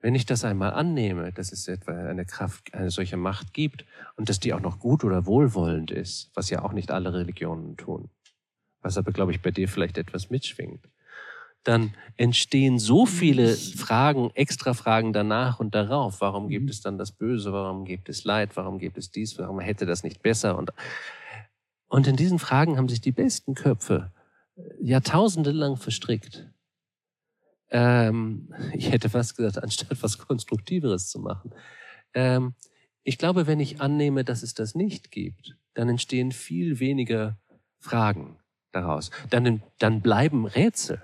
Wenn ich das einmal annehme, dass es etwa eine Kraft, eine solche Macht gibt und dass die auch noch gut oder wohlwollend ist, was ja auch nicht alle Religionen tun, was aber, glaube ich, bei dir vielleicht etwas mitschwingt, dann entstehen so viele Fragen, Extrafragen danach und darauf. Warum gibt es dann das Böse? Warum gibt es Leid? Warum gibt es dies? Warum hätte das nicht besser? Und, und in diesen Fragen haben sich die besten Köpfe Jahrtausende lang verstrickt. Ähm, ich hätte fast gesagt, anstatt was Konstruktiveres zu machen. Ähm, ich glaube, wenn ich annehme, dass es das nicht gibt, dann entstehen viel weniger Fragen daraus. Dann, dann bleiben Rätsel.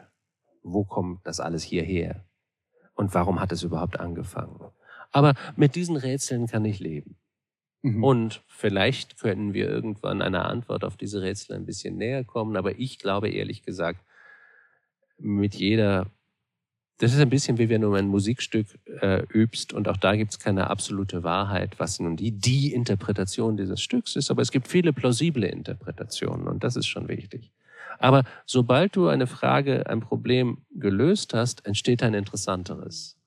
Wo kommt das alles hierher? Und warum hat es überhaupt angefangen? Aber mit diesen Rätseln kann ich leben. Mhm. Und vielleicht können wir irgendwann einer Antwort auf diese Rätsel ein bisschen näher kommen. Aber ich glaube, ehrlich gesagt, mit jeder... Das ist ein bisschen wie wenn du ein Musikstück äh, übst und auch da gibt es keine absolute Wahrheit, was nun die, die Interpretation dieses Stücks ist. Aber es gibt viele plausible Interpretationen und das ist schon wichtig. Aber sobald du eine Frage, ein Problem gelöst hast, entsteht ein interessanteres.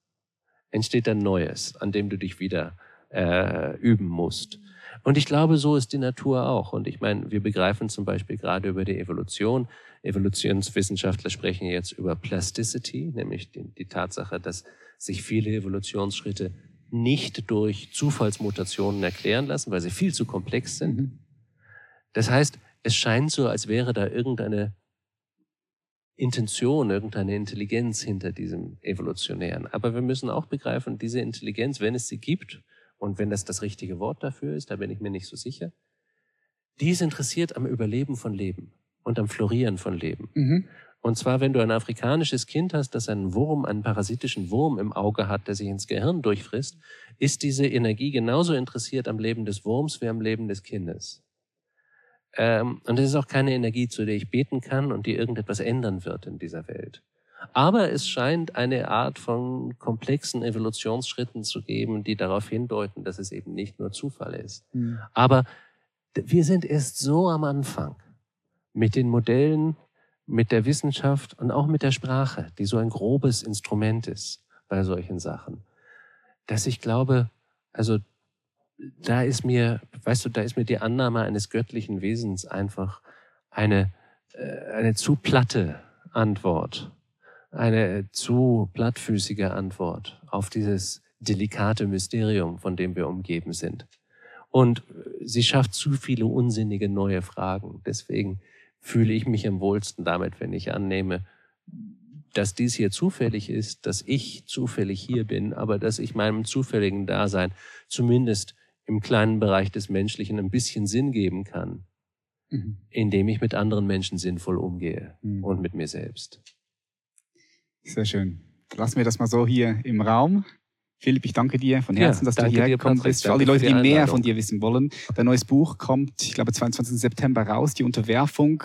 Entsteht ein Neues, an dem du dich wieder äh, üben musst. Und ich glaube, so ist die Natur auch. Und ich meine, wir begreifen zum Beispiel gerade über die Evolution. Evolutionswissenschaftler sprechen jetzt über Plasticity, nämlich die, die Tatsache, dass sich viele Evolutionsschritte nicht durch Zufallsmutationen erklären lassen, weil sie viel zu komplex sind. Das heißt, es scheint so, als wäre da irgendeine Intention, irgendeine Intelligenz hinter diesem Evolutionären. Aber wir müssen auch begreifen, diese Intelligenz, wenn es sie gibt, und wenn das das richtige Wort dafür ist, da bin ich mir nicht so sicher. Dies interessiert am Überleben von Leben und am Florieren von Leben. Mhm. Und zwar, wenn du ein afrikanisches Kind hast, das einen Wurm, einen parasitischen Wurm im Auge hat, der sich ins Gehirn durchfrisst, ist diese Energie genauso interessiert am Leben des Wurms wie am Leben des Kindes. Ähm, und es ist auch keine Energie, zu der ich beten kann und die irgendetwas ändern wird in dieser Welt. Aber es scheint eine Art von komplexen Evolutionsschritten zu geben, die darauf hindeuten, dass es eben nicht nur Zufall ist. Mhm. Aber wir sind erst so am Anfang mit den Modellen, mit der Wissenschaft und auch mit der Sprache, die so ein grobes Instrument ist bei solchen Sachen, dass ich glaube, also da ist mir, weißt du, da ist mir die Annahme eines göttlichen Wesens einfach eine, eine zu platte Antwort. Eine zu plattfüßige Antwort auf dieses delikate Mysterium, von dem wir umgeben sind. Und sie schafft zu viele unsinnige neue Fragen. Deswegen fühle ich mich am wohlsten damit, wenn ich annehme, dass dies hier zufällig ist, dass ich zufällig hier bin, aber dass ich meinem zufälligen Dasein zumindest im kleinen Bereich des Menschlichen ein bisschen Sinn geben kann, mhm. indem ich mit anderen Menschen sinnvoll umgehe mhm. und mit mir selbst. Sehr schön. Lassen wir das mal so hier im Raum. Philipp, ich danke dir von Herzen, ja, dass du hierher gekommen bist. Für alle die Leute, die mehr von dir wissen wollen. Dein neues Buch kommt, ich glaube, zweiundzwanzigsten September raus, Die Unterwerfung.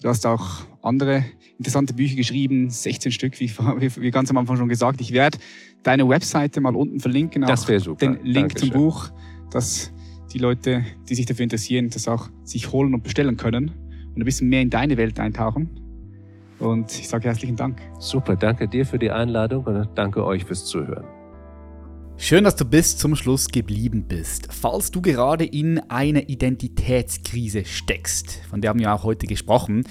Du hast auch andere interessante Bücher geschrieben, sechzehn Stück, wie, wie ganz am Anfang schon gesagt. Ich werde deine Webseite mal unten verlinken, auch das wäre super. Den Link Dankeschön. Zum Buch, dass die Leute, die sich dafür interessieren, das auch sich holen und bestellen können und ein bisschen mehr in deine Welt eintauchen. Und ich sage herzlichen Dank. Super, danke dir für die Einladung und danke euch fürs Zuhören. Schön, dass du bis zum Schluss geblieben bist. Falls du gerade in einer Identitätskrise steckst, von der haben wir auch heute gesprochen,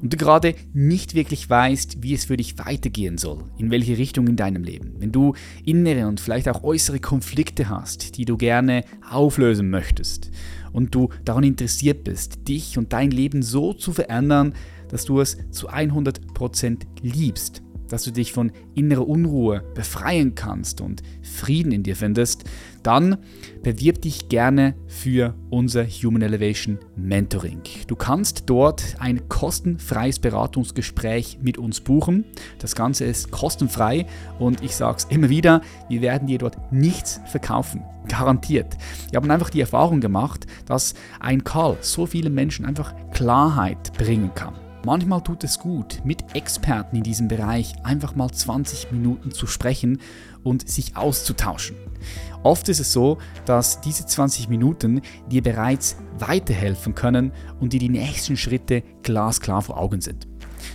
und du gerade nicht wirklich weißt, wie es für dich weitergehen soll, in welche Richtung in deinem Leben, wenn du innere und vielleicht auch äußere Konflikte hast, die du gerne auflösen möchtest und du daran interessiert bist, dich und dein Leben so zu verändern, dass du es zu hundert Prozent liebst, dass du dich von innerer Unruhe befreien kannst und Frieden in dir findest, dann bewirb dich gerne für unser Human Elevation Mentoring. Du kannst dort ein kostenfreies Beratungsgespräch mit uns buchen. Das Ganze ist kostenfrei und ich sage es immer wieder, wir werden dir dort nichts verkaufen. Garantiert. Wir haben einfach die Erfahrung gemacht, dass ein Call so vielen Menschen einfach Klarheit bringen kann. Manchmal tut es gut, mit Experten in diesem Bereich einfach mal zwanzig Minuten zu sprechen und sich auszutauschen. Oft ist es so, dass diese zwanzig Minuten dir bereits weiterhelfen können und dir die nächsten Schritte glasklar vor Augen sind.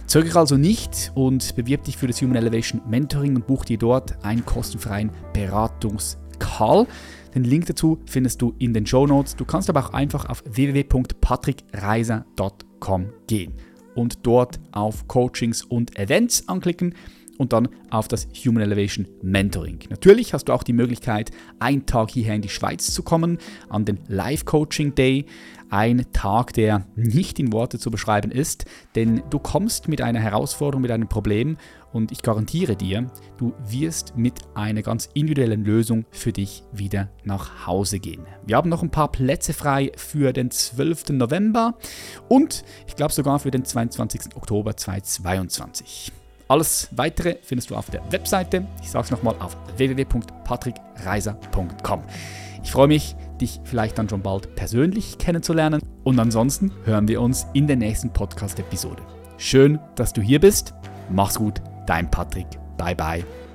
Zögere also nicht und bewirb dich für das Human Elevation Mentoring und buch dir dort einen kostenfreien Beratungscall. Den Link dazu findest du in den Shownotes. Du kannst aber auch einfach auf w w w Punkt patrick reiser Punkt com gehen. und dort auf Coachings und Events anklicken und dann auf das Human Elevation Mentoring. Natürlich hast du auch die Möglichkeit, einen Tag hierher in die Schweiz zu kommen, an den Live Coaching Day. Ein Tag, der nicht in Worte zu beschreiben ist, denn du kommst mit einer Herausforderung, mit einem Problem und ich garantiere dir, du wirst mit einer ganz individuellen Lösung für dich wieder nach Hause gehen. Wir haben noch ein paar Plätze frei für den zwölften November und ich glaube sogar für den zweiundzwanzigsten Oktober zweitausendzweiundzwanzig. Alles Weitere findest du auf der Webseite. Ich sage es nochmal auf w w w punkt patrick reiser punkt com. Ich freue mich, dich vielleicht dann schon bald persönlich kennenzulernen und ansonsten hören wir uns in der nächsten Podcast-Episode. Schön, dass du hier bist. Mach's gut, dein Patrick. Bye, bye.